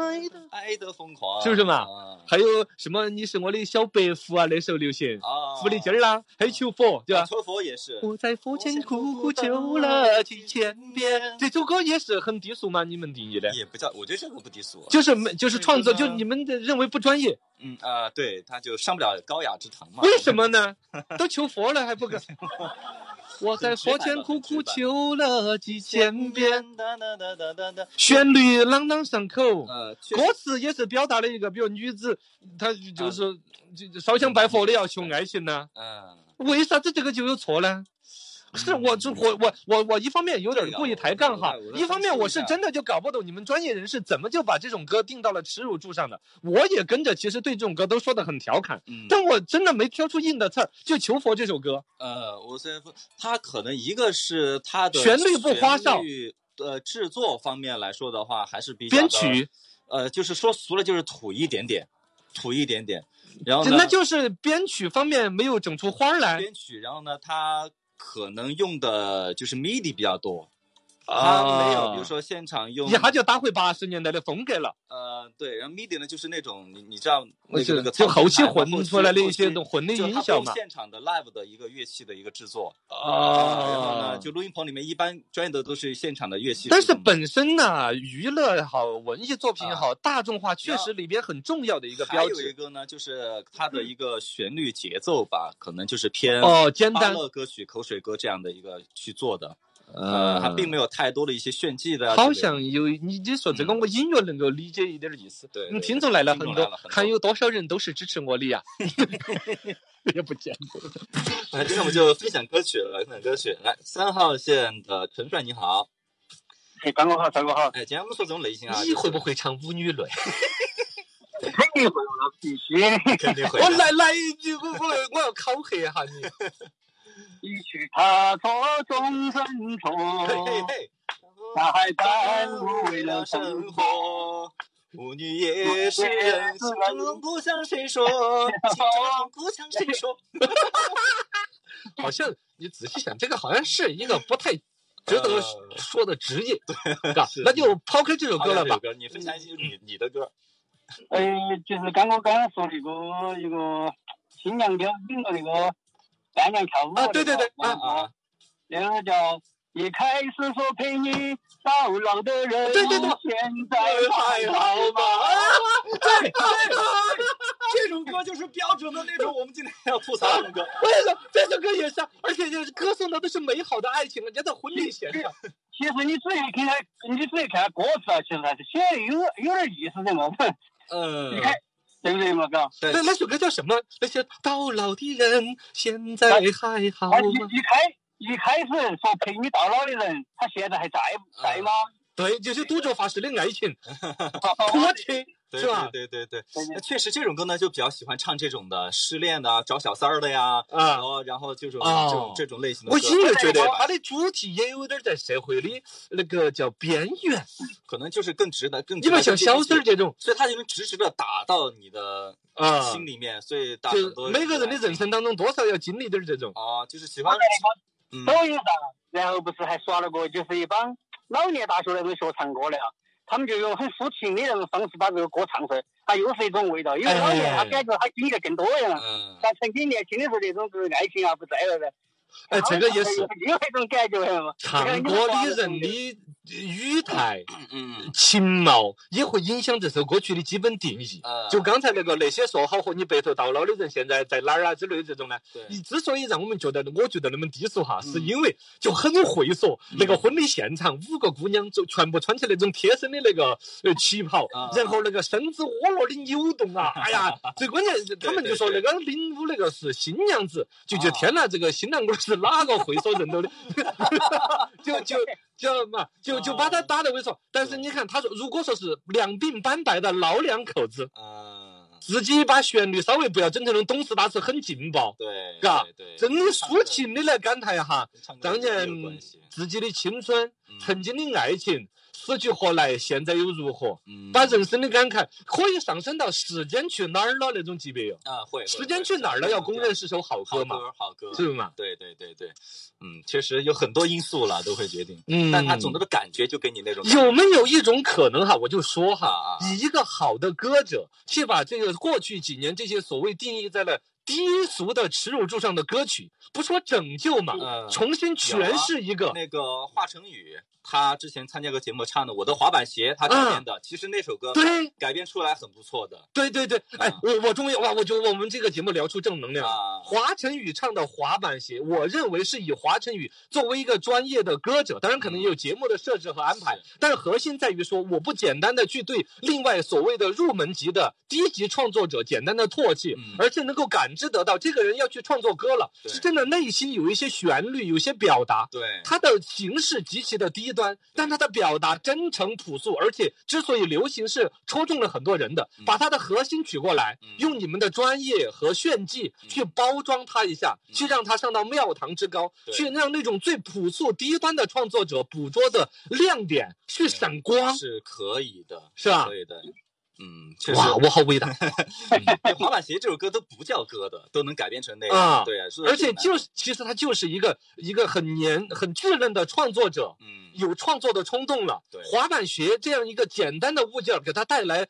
爱的疯狂，是不是嘛、啊？还有什么？你是我的小白狐啊，那首流行啊，狐狸精啦，还有求佛，对吧、啊？求佛也是。我在佛前苦苦求了几千遍，这首歌也是很低俗吗？你们定义的？也不叫，我觉得这个不低俗、啊，就是没，就是创作，就你们的认为不专业。嗯啊、呃，对，他就上不了高雅之堂嘛。为什么呢？都求佛了还不敢。我在佛前苦苦求了几千遍，旋律朗朗上口，歌词也是表达了一个，比如女子她就是烧香拜佛的要求爱情呢。嗯，为啥子这个就有错呢？是我我我我我一方面有点故意抬杠哈，一方面我是真的就搞不懂你们专业人士怎么就把这种歌定到了耻辱柱上的。我也跟着其实对这种歌都说得很调侃，但我真的没挑出硬的刺儿，就求佛这首歌。呃，我虽然说他可能一个是他的旋律不花哨，呃，制作方面来说的话还是比较编曲，呃，就是说俗了就是土一点点，土一点点。然后那就是编曲方面没有整出花来。编曲，然后呢他。可能用的就是 M I D I 比较多，他没有，比如说现场用，一下就搭回八十年代的风格了。呃，对，然后 M I D I 呢，就是那种你你知道那个那个就后期混出来的一些混的音效嘛，现场的 live 的一个乐器的一个制作啊。然后呢，就录音棚里面一般专业的都是现场的乐器。但是本身呢，娱乐也好，文艺作品也好，大众化确实里边很重要的一个标志。还有一个呢，就是它的一个旋律节奏吧，可能就是偏哦简单乐歌曲、口水歌这样的一个去做的。呃，它并没有太多的一些炫技的、啊。好像有你你说这个，我隐约能够理解一点意思。对，你听众来了很多，看有多少人都是支持我的呀、啊，也不见得。哎，今天我们就分享歌曲了，分享歌曲。来，三号线的陈帅你好。哎，张哥好，张哥好。哎，今天我们说这种类型啊，你会不会唱《舞女泪》？肯定会，我必须。肯定会。我来来一句，我我我要考核一下你。一曲他错终身错，大海耽误为了生活。舞女也是人，心中不向谁说，心中不向谁说。好像你仔细想，这个好像是一个不太值得说的职业，呃、那就抛开这首歌了吧。你分享一些你你的歌。呃，就是刚刚刚刚说的一个一个新娘表演的那个。伴娘跳舞啊，对对对，啊啊，那个叫一开始说陪你到老的人，对对对，现在还好吗？对对对，这首歌就是标准的那种我们今天要吐槽的歌。为什么这首歌也是？而且就是歌颂的都是美好的爱情，人家在婚礼现场。其实你仔细看他，你仔细看歌词啊，其实还是写的有有点意思的嘛。嗯。对不对嘛？哥，那那首歌叫什么？那些到老的人现在还好吗？一开一开始说陪你到老的人，他现在还在在吗？对，就是杜撰法师的爱情，多情是吧？对对对对，确实这种歌呢，就比较喜欢唱这种的失恋的、找小三儿的呀，然后然后这种这种这种类型的。我隐约觉得它的主体也有点在社会的那个叫边缘，可能就是更直的、更因为像小三儿这种，所以它就能直直的打到你的心里面，所以大家都每个人的人生当中多少要经历点这种啊，就是喜欢。抖音上，然后不是还刷了个，就是一帮。老年大学那边学唱歌的啊，他们就有很抒情的那种方式把这个歌唱出来，它又是一种味道。因为老年他感觉他经历的更多呀，像曾经年轻的时候那种就是爱情啊不在了的。哎，这个也是另外一种感觉嘛。唱歌的人的语态、嗯、情貌也会影响这首歌曲的基本定义。嗯、就刚才那个那些说好和你白头到老的人现在在哪儿啊之类的这种呢，你之所以让我们觉得，我觉得那么低俗哈，嗯、是因为就很会说、嗯、那个婚礼现场五个姑娘就全部穿起那种贴身的那个旗袍，嗯、然后那个身子婀娜的扭动啊，嗯、哎呀，最关键是他们就说那个领舞那个是新娘子，就觉得天哪，这个新郎官。是哪个会说人都的就就就嘛就就把他打得猥琐。但是你看他说，如果说是两鬓斑白的老两口子，嗯，自己把旋律稍微不要整成东四大词很劲爆，对，嘎，真抒情的来感叹哈，当年自己的青春、曾经的爱情。死去活来，现在又如何？嗯，把人生的感慨可以上升到时间去哪儿了那种级别哟。啊，会。时间去哪儿了，要公认是首好歌嘛？好歌，是吗？对对对对，嗯，确实有很多因素了都会决定。嗯，但他总的感觉就给你那种。有没有一种可能哈？我就说哈，以一个好的歌者去把这个过去几年这些所谓定义在了低俗的耻辱柱上的歌曲，不说拯救嘛，嗯、重新诠释一个、啊、那个华晨宇，他之前参加个节目唱的《我的滑板鞋》，他改编的，嗯、其实那首歌对改编出来很不错的。对对对，哎，嗯、我我终于哇，我就我们这个节目聊出正能量。啊、华晨宇唱的《滑板鞋》，我认为是以华晨宇作为一个专业的歌者，当然可能也有节目的设置和安排，嗯、但是核心在于说，我不简单的去对另外所谓的入门级的低级创作者简单的唾弃，嗯、而且能够感。知得到这个人要去创作歌了，是真的内心有一些旋律，有些表达。对，他的形式极其的低端，但他的表达真诚朴素，而且之所以流行是戳中了很多人的。嗯、把他的核心取过来，嗯、用你们的专业和炫技去包装他一下，嗯、去让他上到庙堂之高，去让那种最朴素低端的创作者捕捉的亮点去闪光，是可以的，是吧？可以的。嗯，确实，哇，我好伟大！嗯、滑板鞋这首歌都不叫歌的，都能改编成那个。啊，对啊，而且就是，其实它就是一个一个很年很稚嫩的创作者，嗯，有创作的冲动了，对，滑板鞋这样一个简单的物件给他带来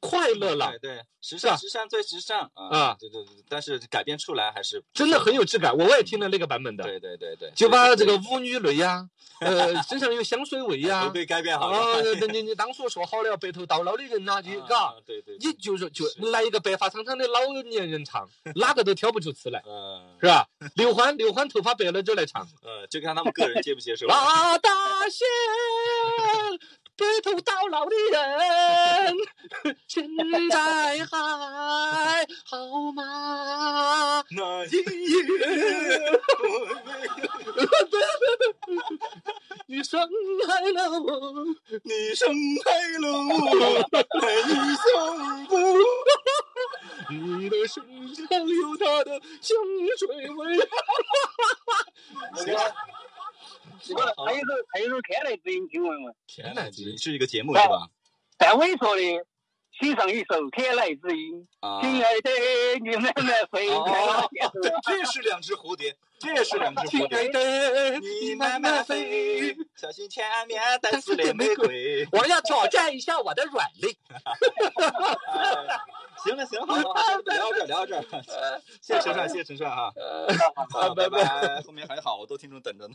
快乐了，对对，时尚时尚最时尚啊！对对对，但是改编出来还是真的很有质感。我我也听了那个版本的，对对对对，就把这个舞女泪呀，呃，身上有香水味呀，都被改编好了。啊，你你你当初说好了白头到老的人呐，就嘎，对对，你就是就来一个白发苍苍的老年人唱，哪个都挑不出刺来，是吧？刘欢刘欢头发白了就来唱，呃，就看他们个人接不接受。那大仙。白头到老的人，现在还好吗？那一夜我没有，你伤害了我，你伤害了我，还想不到你的身上有他的香水味。还有一首，还有一首《天籁之音》，听闻吗？天籁之音是一个节目是吧？单位说的，欣赏一首《天籁之音》。啊，亲爱的，你慢慢飞。哦，这是两只蝴蝶，这是两只蝴蝶。亲爱的，你慢慢飞，小心前面单丝的玫瑰。我要挑战一下我的软肋。行了行了，聊这聊这，谢谢陈帅，谢谢陈帅啊！拜拜，后面还好，我都听众等着呢。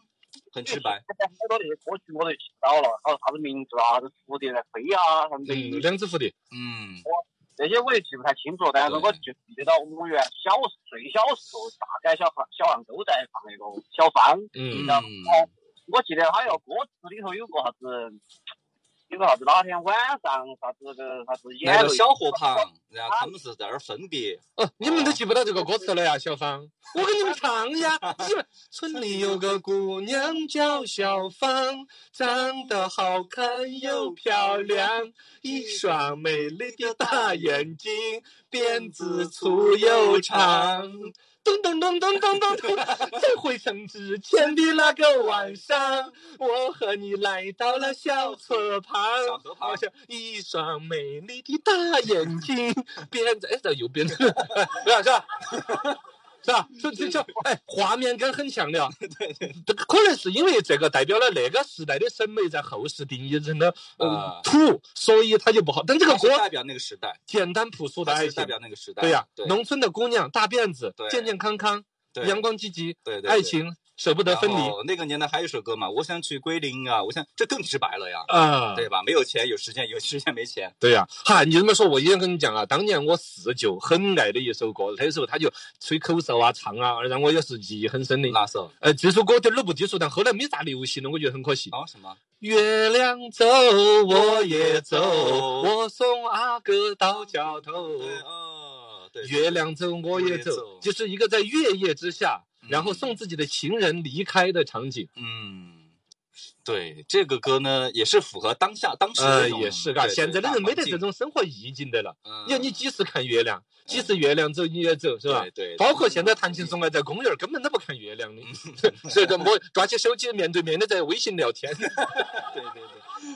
很直白，现在很多那些歌曲我都记不到了，还有啥子名字啊，蝴蝶在飞啊什么的，嗯，两只蝴蝶，嗯，这些我也记不太清楚，但是我就记到我原小最小时候，大概小小王都在放那个小芳，嗯，然后我记得他要歌词里头有个啥子，有个啥子哪天晚上啥子个啥子演那个小火旁，然后他们是在那儿分别，哦，你们都记不到这个歌词了呀，小芳。我给你们唱呀！村里有个姑娘叫小芳，长得好看又漂亮，一双美丽的大眼睛，辫子粗又长。咚咚咚咚咚咚咚！在回城之前的那个晚上，我和你来到了小河旁。小河旁，一双美丽的大眼睛，辫子哎，在右边，不要是吧？是吧？这这这，哎，画面感很强的。对对，可能是因为这个代表了那个时代的审美，在后世定义成了呃土，所以它就不好。但这个歌代表那个时代，简单朴素的爱情，代表那个时代。对呀，农村的姑娘，大辫子，健健康康，阳光积极，对对，爱情舍不得分离。那个年代还有一首歌嘛，我想去桂林啊，我想这更直白了呀，啊，对吧？没有钱，有时间，有时间没钱。对呀，哈，你这么说，我一定跟你讲啊，当年我四九很爱的一首歌，那时候他就吹口哨啊、唱啊，让我也是记忆很深的。哪首？呃，这首歌点都不低俗，但后来没咋流行了，我觉得很可惜。啊，什么？月亮走，我也走，我送阿哥到桥头。哦，对。月亮走，我也走，就是一个在月夜之下。然后送自己的情人离开的场景，嗯，对，这个歌呢也是符合当下当时的、呃、也是啊，现在的人没得这种生活意境的了。你、嗯、你几时看月亮，几时月亮走你也走，是吧？对， 对， 对，包括现在谈情说爱，在公园根本都不看月亮的，是的，我抓起手机面对面的在微信聊天。对对对。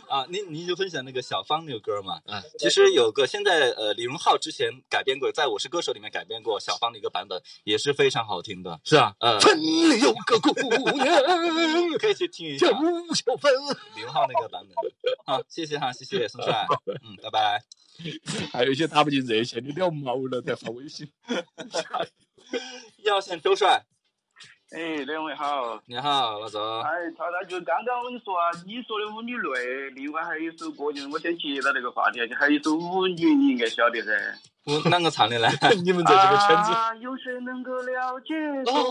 啊，您您就分享那个小芳那个歌嘛，啊，其实有个现在呃李荣浩之前改编过，在《我是歌手》里面改编过小芳的一个版本，也是非常好听的。是啊，呃，村里有个姑娘，可以去听一下。吴秀芬，李荣浩那个版本。好，谢谢哈，谢谢孙帅，嗯，拜拜。还有一些打不进热线，你都要毛了再发微信。要先周帅。哎，两位好，你好，老周。哎，曹大哥，刚刚我跟你说啊，你说的《舞女泪》，另外还有一首歌，就是我先接到这个话题，还有一首《舞女》，你应该晓得噻。我哪个唱的呢？你们在这个圈子。啊，有谁能够了解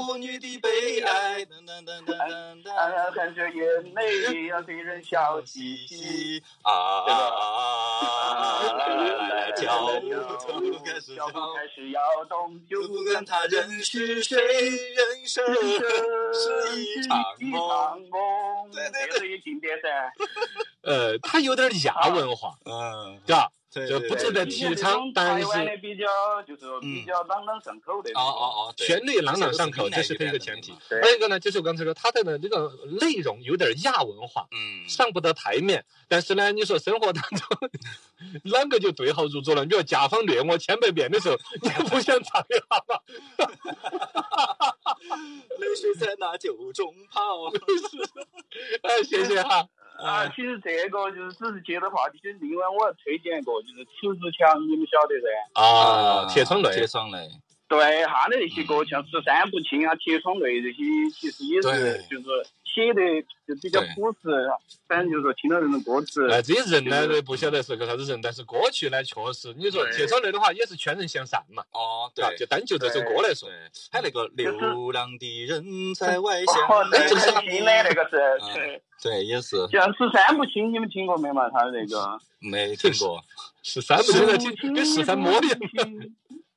舞女的悲哀？等等等等等等，含着眼泪要对人笑嘻嘻。啊，脚步开始摇动，就不管他人是谁，人生是一场梦。对对对，经典噻。呃，他有点亚文化，嗯，对吧？就不值得提倡，但是比较就是比较朗朗上口的。哦哦哦，旋律朗朗上口，这是一个前提。另一个呢，就是我刚才说它的这个内容有点亚文化，嗯，上不得台面。但是呢，你说生活当中啷个就对号入座了？你比如甲方虐我千百遍的时候，你不想尝一下吗？泪水在那酒中泡。哎，谢谢哈。啊，其实这个就是知识节的话题，就是另外我推荐过，就是迟志强，你们晓得噻？啊，铁窗泪，铁窗泪。对，他的那些歌像《十三不清》啊，《铁窗泪》这些，其实也是就是写的就比较朴实，反正就是说听到这种歌词。哎，这些人呢，不晓得是个啥子人，但是歌曲呢，确实，你说《铁窗泪》的话也是全人向善嘛。哦，对，就单就这首歌来说，还那个流浪的人在外乡。哦，那就是听的那个是。对，也是。像《十三不清》，你们听过没嘛？他的那个。没听过。十三不清的听，跟十三摸的。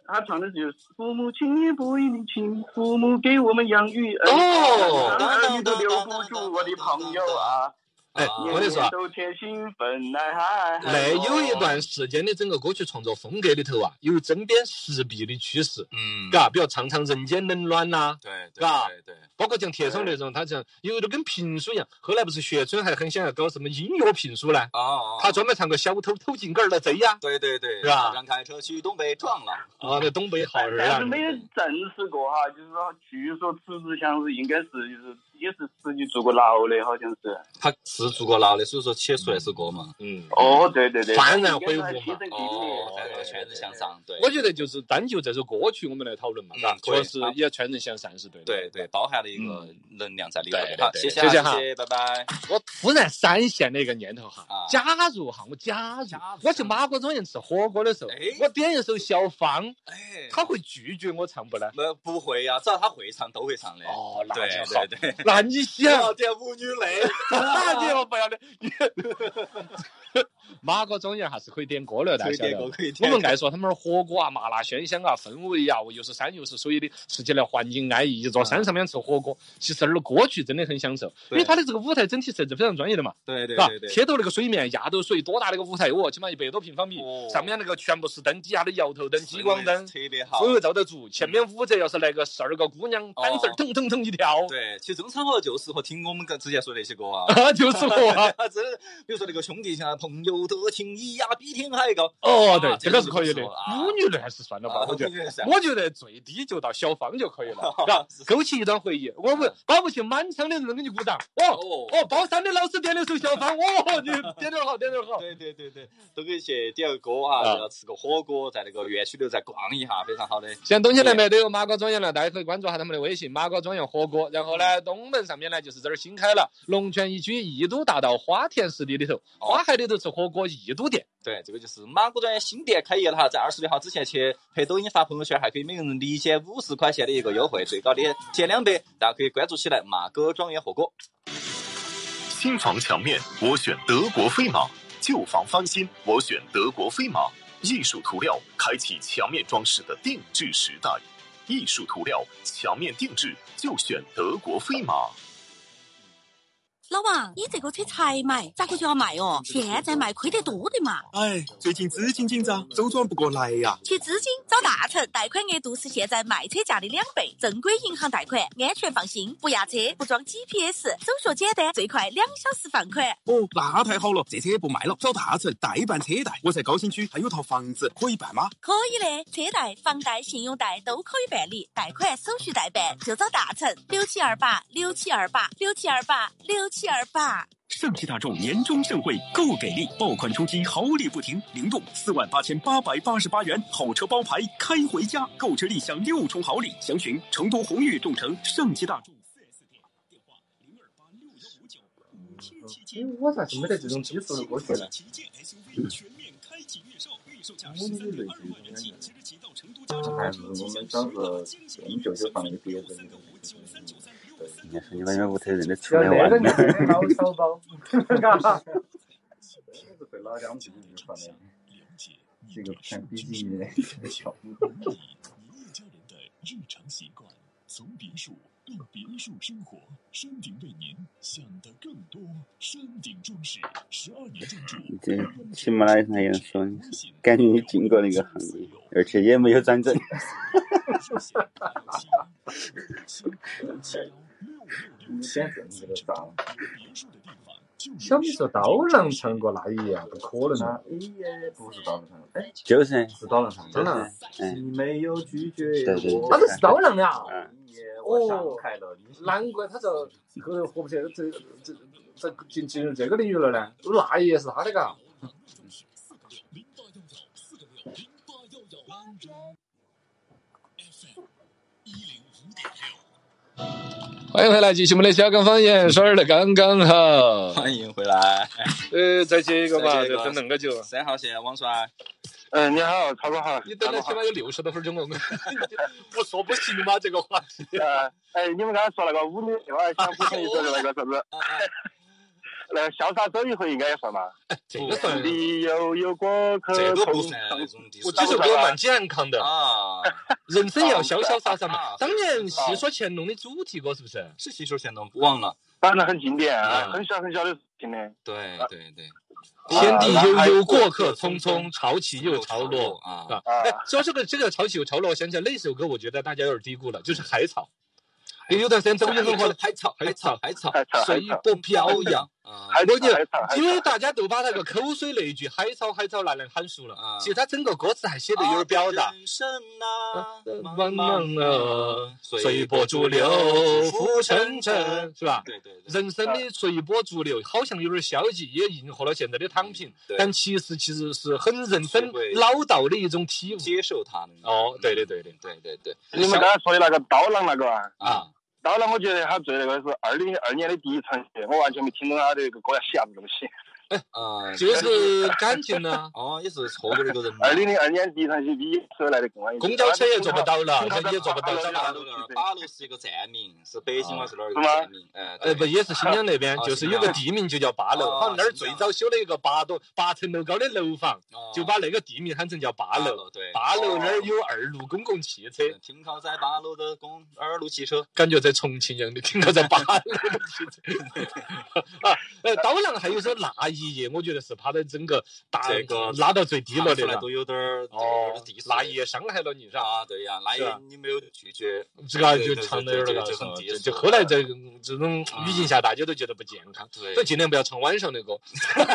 他唱的就是父母亲不与你亲，父母给我们养育恩，儿女都留不住我的朋友啊！哎，我跟你说，都贴心本来还……那有一段时间的整个歌曲创作风格里头啊，有针砭时弊的趋势，嗯，嘎，比如唱唱人间冷暖呐，对，嘎，对对，包括像铁窗那种，他像有的跟评书一样。后来不是薛春还很想要搞什么音乐评书呢？哦，他专门唱个小偷偷井盖的贼呀，对对对，是吧？让开车去东北撞了啊！对，东北好人啊，但是没有证实过哈，就是说，据说迟志强是应该是就是。也是自己坐过牢的，好像是。他是坐过牢的，所以说写出来是歌嘛。嗯。哦，对对对。幡然悔悟嘛。哦，全人向上，对。我觉得就是单就这首歌曲，我们来讨论嘛，是吧？确实也全人向善是对的。对对，包含了一个能量在里面。好，谢谢，谢谢，拜拜。我突然闪现了一个念头哈，假如哈，我假如我去马锅庄园吃火锅的时候，我点一首小芳，哎，他会拒绝我唱不呢？那不会呀，只要他会唱，都会唱的。哦，那就好。对对对。那你想点舞女泪，那你我不要的。马哥中间还是可以点歌了，大家晓得。我们爱说他们火锅啊、麻辣鲜香啊、氛围啊，又是山又是水的，吃起来环境安逸，一座山上面吃火锅，其实那歌曲真的很享受，因为它的这个舞台整体设置非常专业的嘛。对对对对。贴到那个水面，压到水，多大那个舞台哦，起码一百多平方米，上面那个全部是灯，底下的摇头灯、激光灯，特别好，所有照得住。前面舞者要是来个十二个姑娘，单身腾腾腾一跳。对，其实正常话就是和听我们之前说那些歌啊，就是我啊，真的，比如说那个兄弟像朋友。有的情谊呀，比天还高。哦，对，这个是可以的。母女的还是算了吧，我觉得，我觉得最低就到小芳就可以了，勾起一段回忆。我们搞不起满场的人给你鼓掌。哦哦，包山的老师点的首小芳，哦，你点点好，点点好。对对对对，都可以去点个歌啊，要吃个火锅，在那个园区里再逛一下，非常好的。现在冬天那边都有马哥庄园了，大家可以关注下他们的微信“马哥庄园火锅”。然后呢，东门上面呢就是这儿新开了龙泉驿区驿都大道花田湿地里头，花海里头吃火。火锅驿都店，对，这个就是马哥庄园新店开业了哈，在二十六号之前去拍抖音发朋友圈，还可以每个人立减五十块钱的一个优惠，最高的减两百，大家可以关注起来。马哥庄园火锅，新房墙面我选德国飞马，旧房翻新我选德国飞马，艺术涂料开启墙面装饰的定制时代，艺术涂料墙面定制就选德国飞马。老王，你这个车才买，咋个就要卖哦？现在卖亏得多的嘛。哎，最近资金紧张，周转不过来呀、啊。去资金找大成，贷款额度是现在卖车价的两倍，正规银行贷款，安全放心，不压车，不装 G P S， 手续简单，最快两小时放款。哦，那太好了，这车不卖了，找大成代办车贷。我在高新区还有套房子，可以办吗？可以的，车贷、房贷、信用贷都可以办理，贷款手续代办就找大成，六七二八六七二八六七二八六。七二八。上汽大众年终盛会够给力，爆款冲击，豪礼不停，零度四万八千八百八十八元，好车包牌开回家，购车立享六重豪礼，详询成都红玉众诚上汽大众四 S 店，电话零二八六幺五九五七七七。我咋就没得这种低俗的歌曲呢？旗舰 S U V 全面开启预售，预售价十三点二万元起，即日起到成都嘉诚购车旗舰十万惊喜礼，九三九三个五九三九三。也是你们那屋头人的出来玩的。老骚包，哈哈。这个老两句就算了，这个看毕竟的小。你一家人的日常习惯，从别墅让别墅生活，山顶为您想得更多。山顶装饰十二年赞助。这喜马拉雅那样说，赶紧经过那个行业，而且也没有战争。小米说刀郎唱歌那一样不可能啊！哎，不是刀郎唱的，哎，就是是刀郎唱的，真的。你没有拒绝我，那都是刀郎的啊！哦，难怪他在后头火不起来，这这这进进入这个领域了呢。那也是他的嘎。欢迎回来，继续我们的香港方言，说的刚刚好。欢迎回来。呃，再接一个吧，再等两个就。三号线，王帅。嗯，你好，曹哥好。你等了起码有六十多分钟了，不说不行吗？这个话题。呃，哎，你们刚才说那个五零六二想补充一个那个什么？那个潇洒走一回应该也算吧。这个算。你有有过可？这个不算。我这首歌蛮健康的啊。人生要潇潇洒洒嘛。当年戏说乾隆的主题歌是不是？是戏说乾隆，忘了。当然很经典啊，很小很小的事情呢。对对对。天地悠悠，过客匆匆，潮起又潮落啊！哎，说这个这个潮起又潮落，我想起来那首歌，我觉得大家有点低估了，就是海草。有段时间周杰伦火了，海草，海草，海草，随波飘扬啊！因为大家都把那个口水那一句海草海草拿来喊熟了啊，其实他整个歌词还写的有点表达。人生啊，茫茫啊，随波逐流，浮沉沉，是吧？对对。人生的随波逐流，好像有点消极，也迎合了现在的躺平，但其实其实是很人生老道的一种体悟。接受它。哦，对对对对对对对。你们刚才说的那个刀郎那个啊。当然，我觉得他最那个是二零二年的第一场戏，我完全没听懂他这个歌要写啥子东西。哎，啊，就是感情呢，哦，也是错过了一个人。二零零二年第一场戏，比车来的更安。公交车也坐不到了，人也坐不到了。巴罗是一个站名，是北京还是哪儿？是吗？哎，呃，不，也是新疆那边，就是有个地名就叫八楼，好像那儿最早修了一个八多八层楼高的楼房，就把那个地名喊成叫八楼。对，八楼那儿有二路公共汽车，停靠在八楼的公二路汽车，感觉在重庆一样的停靠在八楼的汽车。啊，呃，刀郎还有首那。意义，我觉得是怕他整个大这个拉到最低了的了，都有点儿哦，那也伤害了你噻。啊，对呀，那也你没有拒绝，这个就唱的有点儿很低。就后来在这种语境下，大家都觉得不健康，所以尽量不要唱晚上的歌。对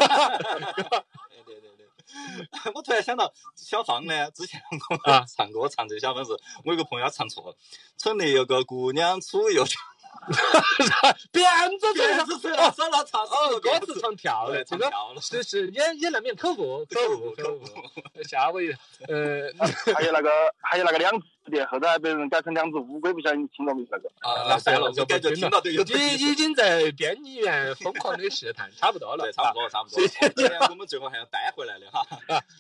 对对对，我突然想到小芳呢，之前我唱歌唱这小芳是，我有个朋友唱错了，村里有个姑娘出游。辫子辫子吹了，手拿叉子，歌词唱跳了，这个是是也也难免口误口误口误。下回呃，还有那个还有那个两字的，后头还被人改成两字乌龟，不小心听到没那个？啊，那算了，就感觉听到对。你已经在编辑员疯狂的试探，差不多了，差不多差不多。我们最后还要带回来的哈。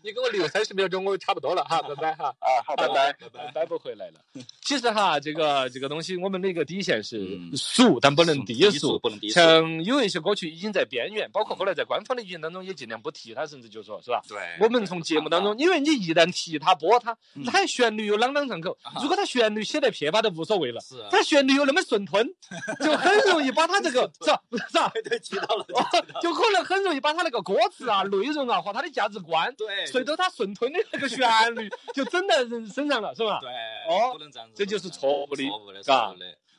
你给我留三十秒钟，我差不多了哈，拜拜哈。啊，好，拜拜拜拜，带不回来了。其实哈，这个这个东西，我们那个底线是。俗，但不能低俗。像有一些歌曲已经在边缘，包括后来在官方的语言当中也尽量不提它，甚至就说是吧？对。我们从节目当中，因为你一旦提它、播它，它旋律又朗朗上口。如果它旋律写得撇巴都无所谓了，它旋律又那么顺吞，就很容易把它这个是吧？是吧？对，提到了，就可能很容易把它那个歌词啊、内容啊和它的价值观，对，随着它顺吞的那个旋律，就整在人身上了，是吧？对。哦，这就是错误的，嘎。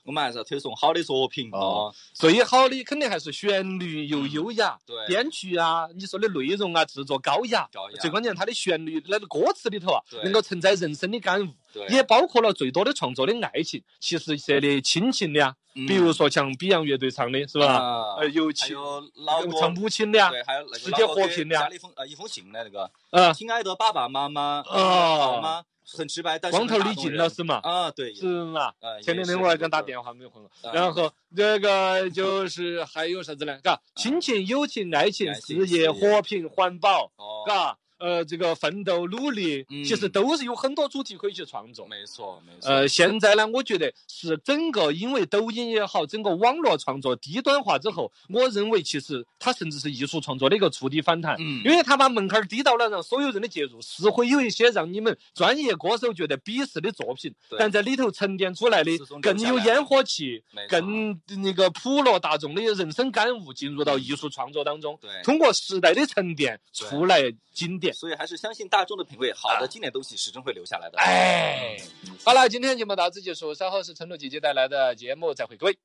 我们还是要推送好的作品哦，最好的肯定还是旋律又优雅，对，编曲啊，你说的内容啊，制作高雅，最关键它的旋律那个歌词里头啊，能够承载人生的感悟，也包括了最多的创作的爱情，其实写的亲情的呀，比如说像 Beyond 乐队唱的是吧？呃，有亲，唱母亲的呀，对，还有世界和平的呀，家里封呃一封信的那个，呃，亲爱的爸爸妈妈，好吗？很直白，但是光头李锦老师嘛，啊，对，是嘛，前两天我还跟打电话没有混了。然后这个就是还有啥子呢？嘎，亲情、友情、爱情、事业、和平、环保，嘎，呃这个奋斗努力、嗯、其实都是有很多主题可以去创作，没错没错。呃现在呢我觉得是整个因为抖音也好，整个网络创作低端化之后，我认为其实它甚至是艺术创作的一个触底反弹、嗯、因为它把门槛低到了让所有人的介入，是会有一些让你们专业歌手觉得鄙视的作品，但在里头沉淀出来的更有烟火气，更那个普罗大众的人生感悟进入到艺术创作当中，对，通过时代的沉淀出来经典，所以还是相信大众的品味，好的经典东西始终会留下来的。哎，好了，今天节目到此结束，稍后是陈露姐姐带来的节目，再会各位。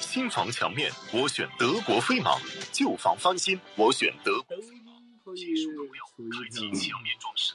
新房墙面我选德国飞马，旧房翻新我选德国飞马，技术都要科技墙面装饰。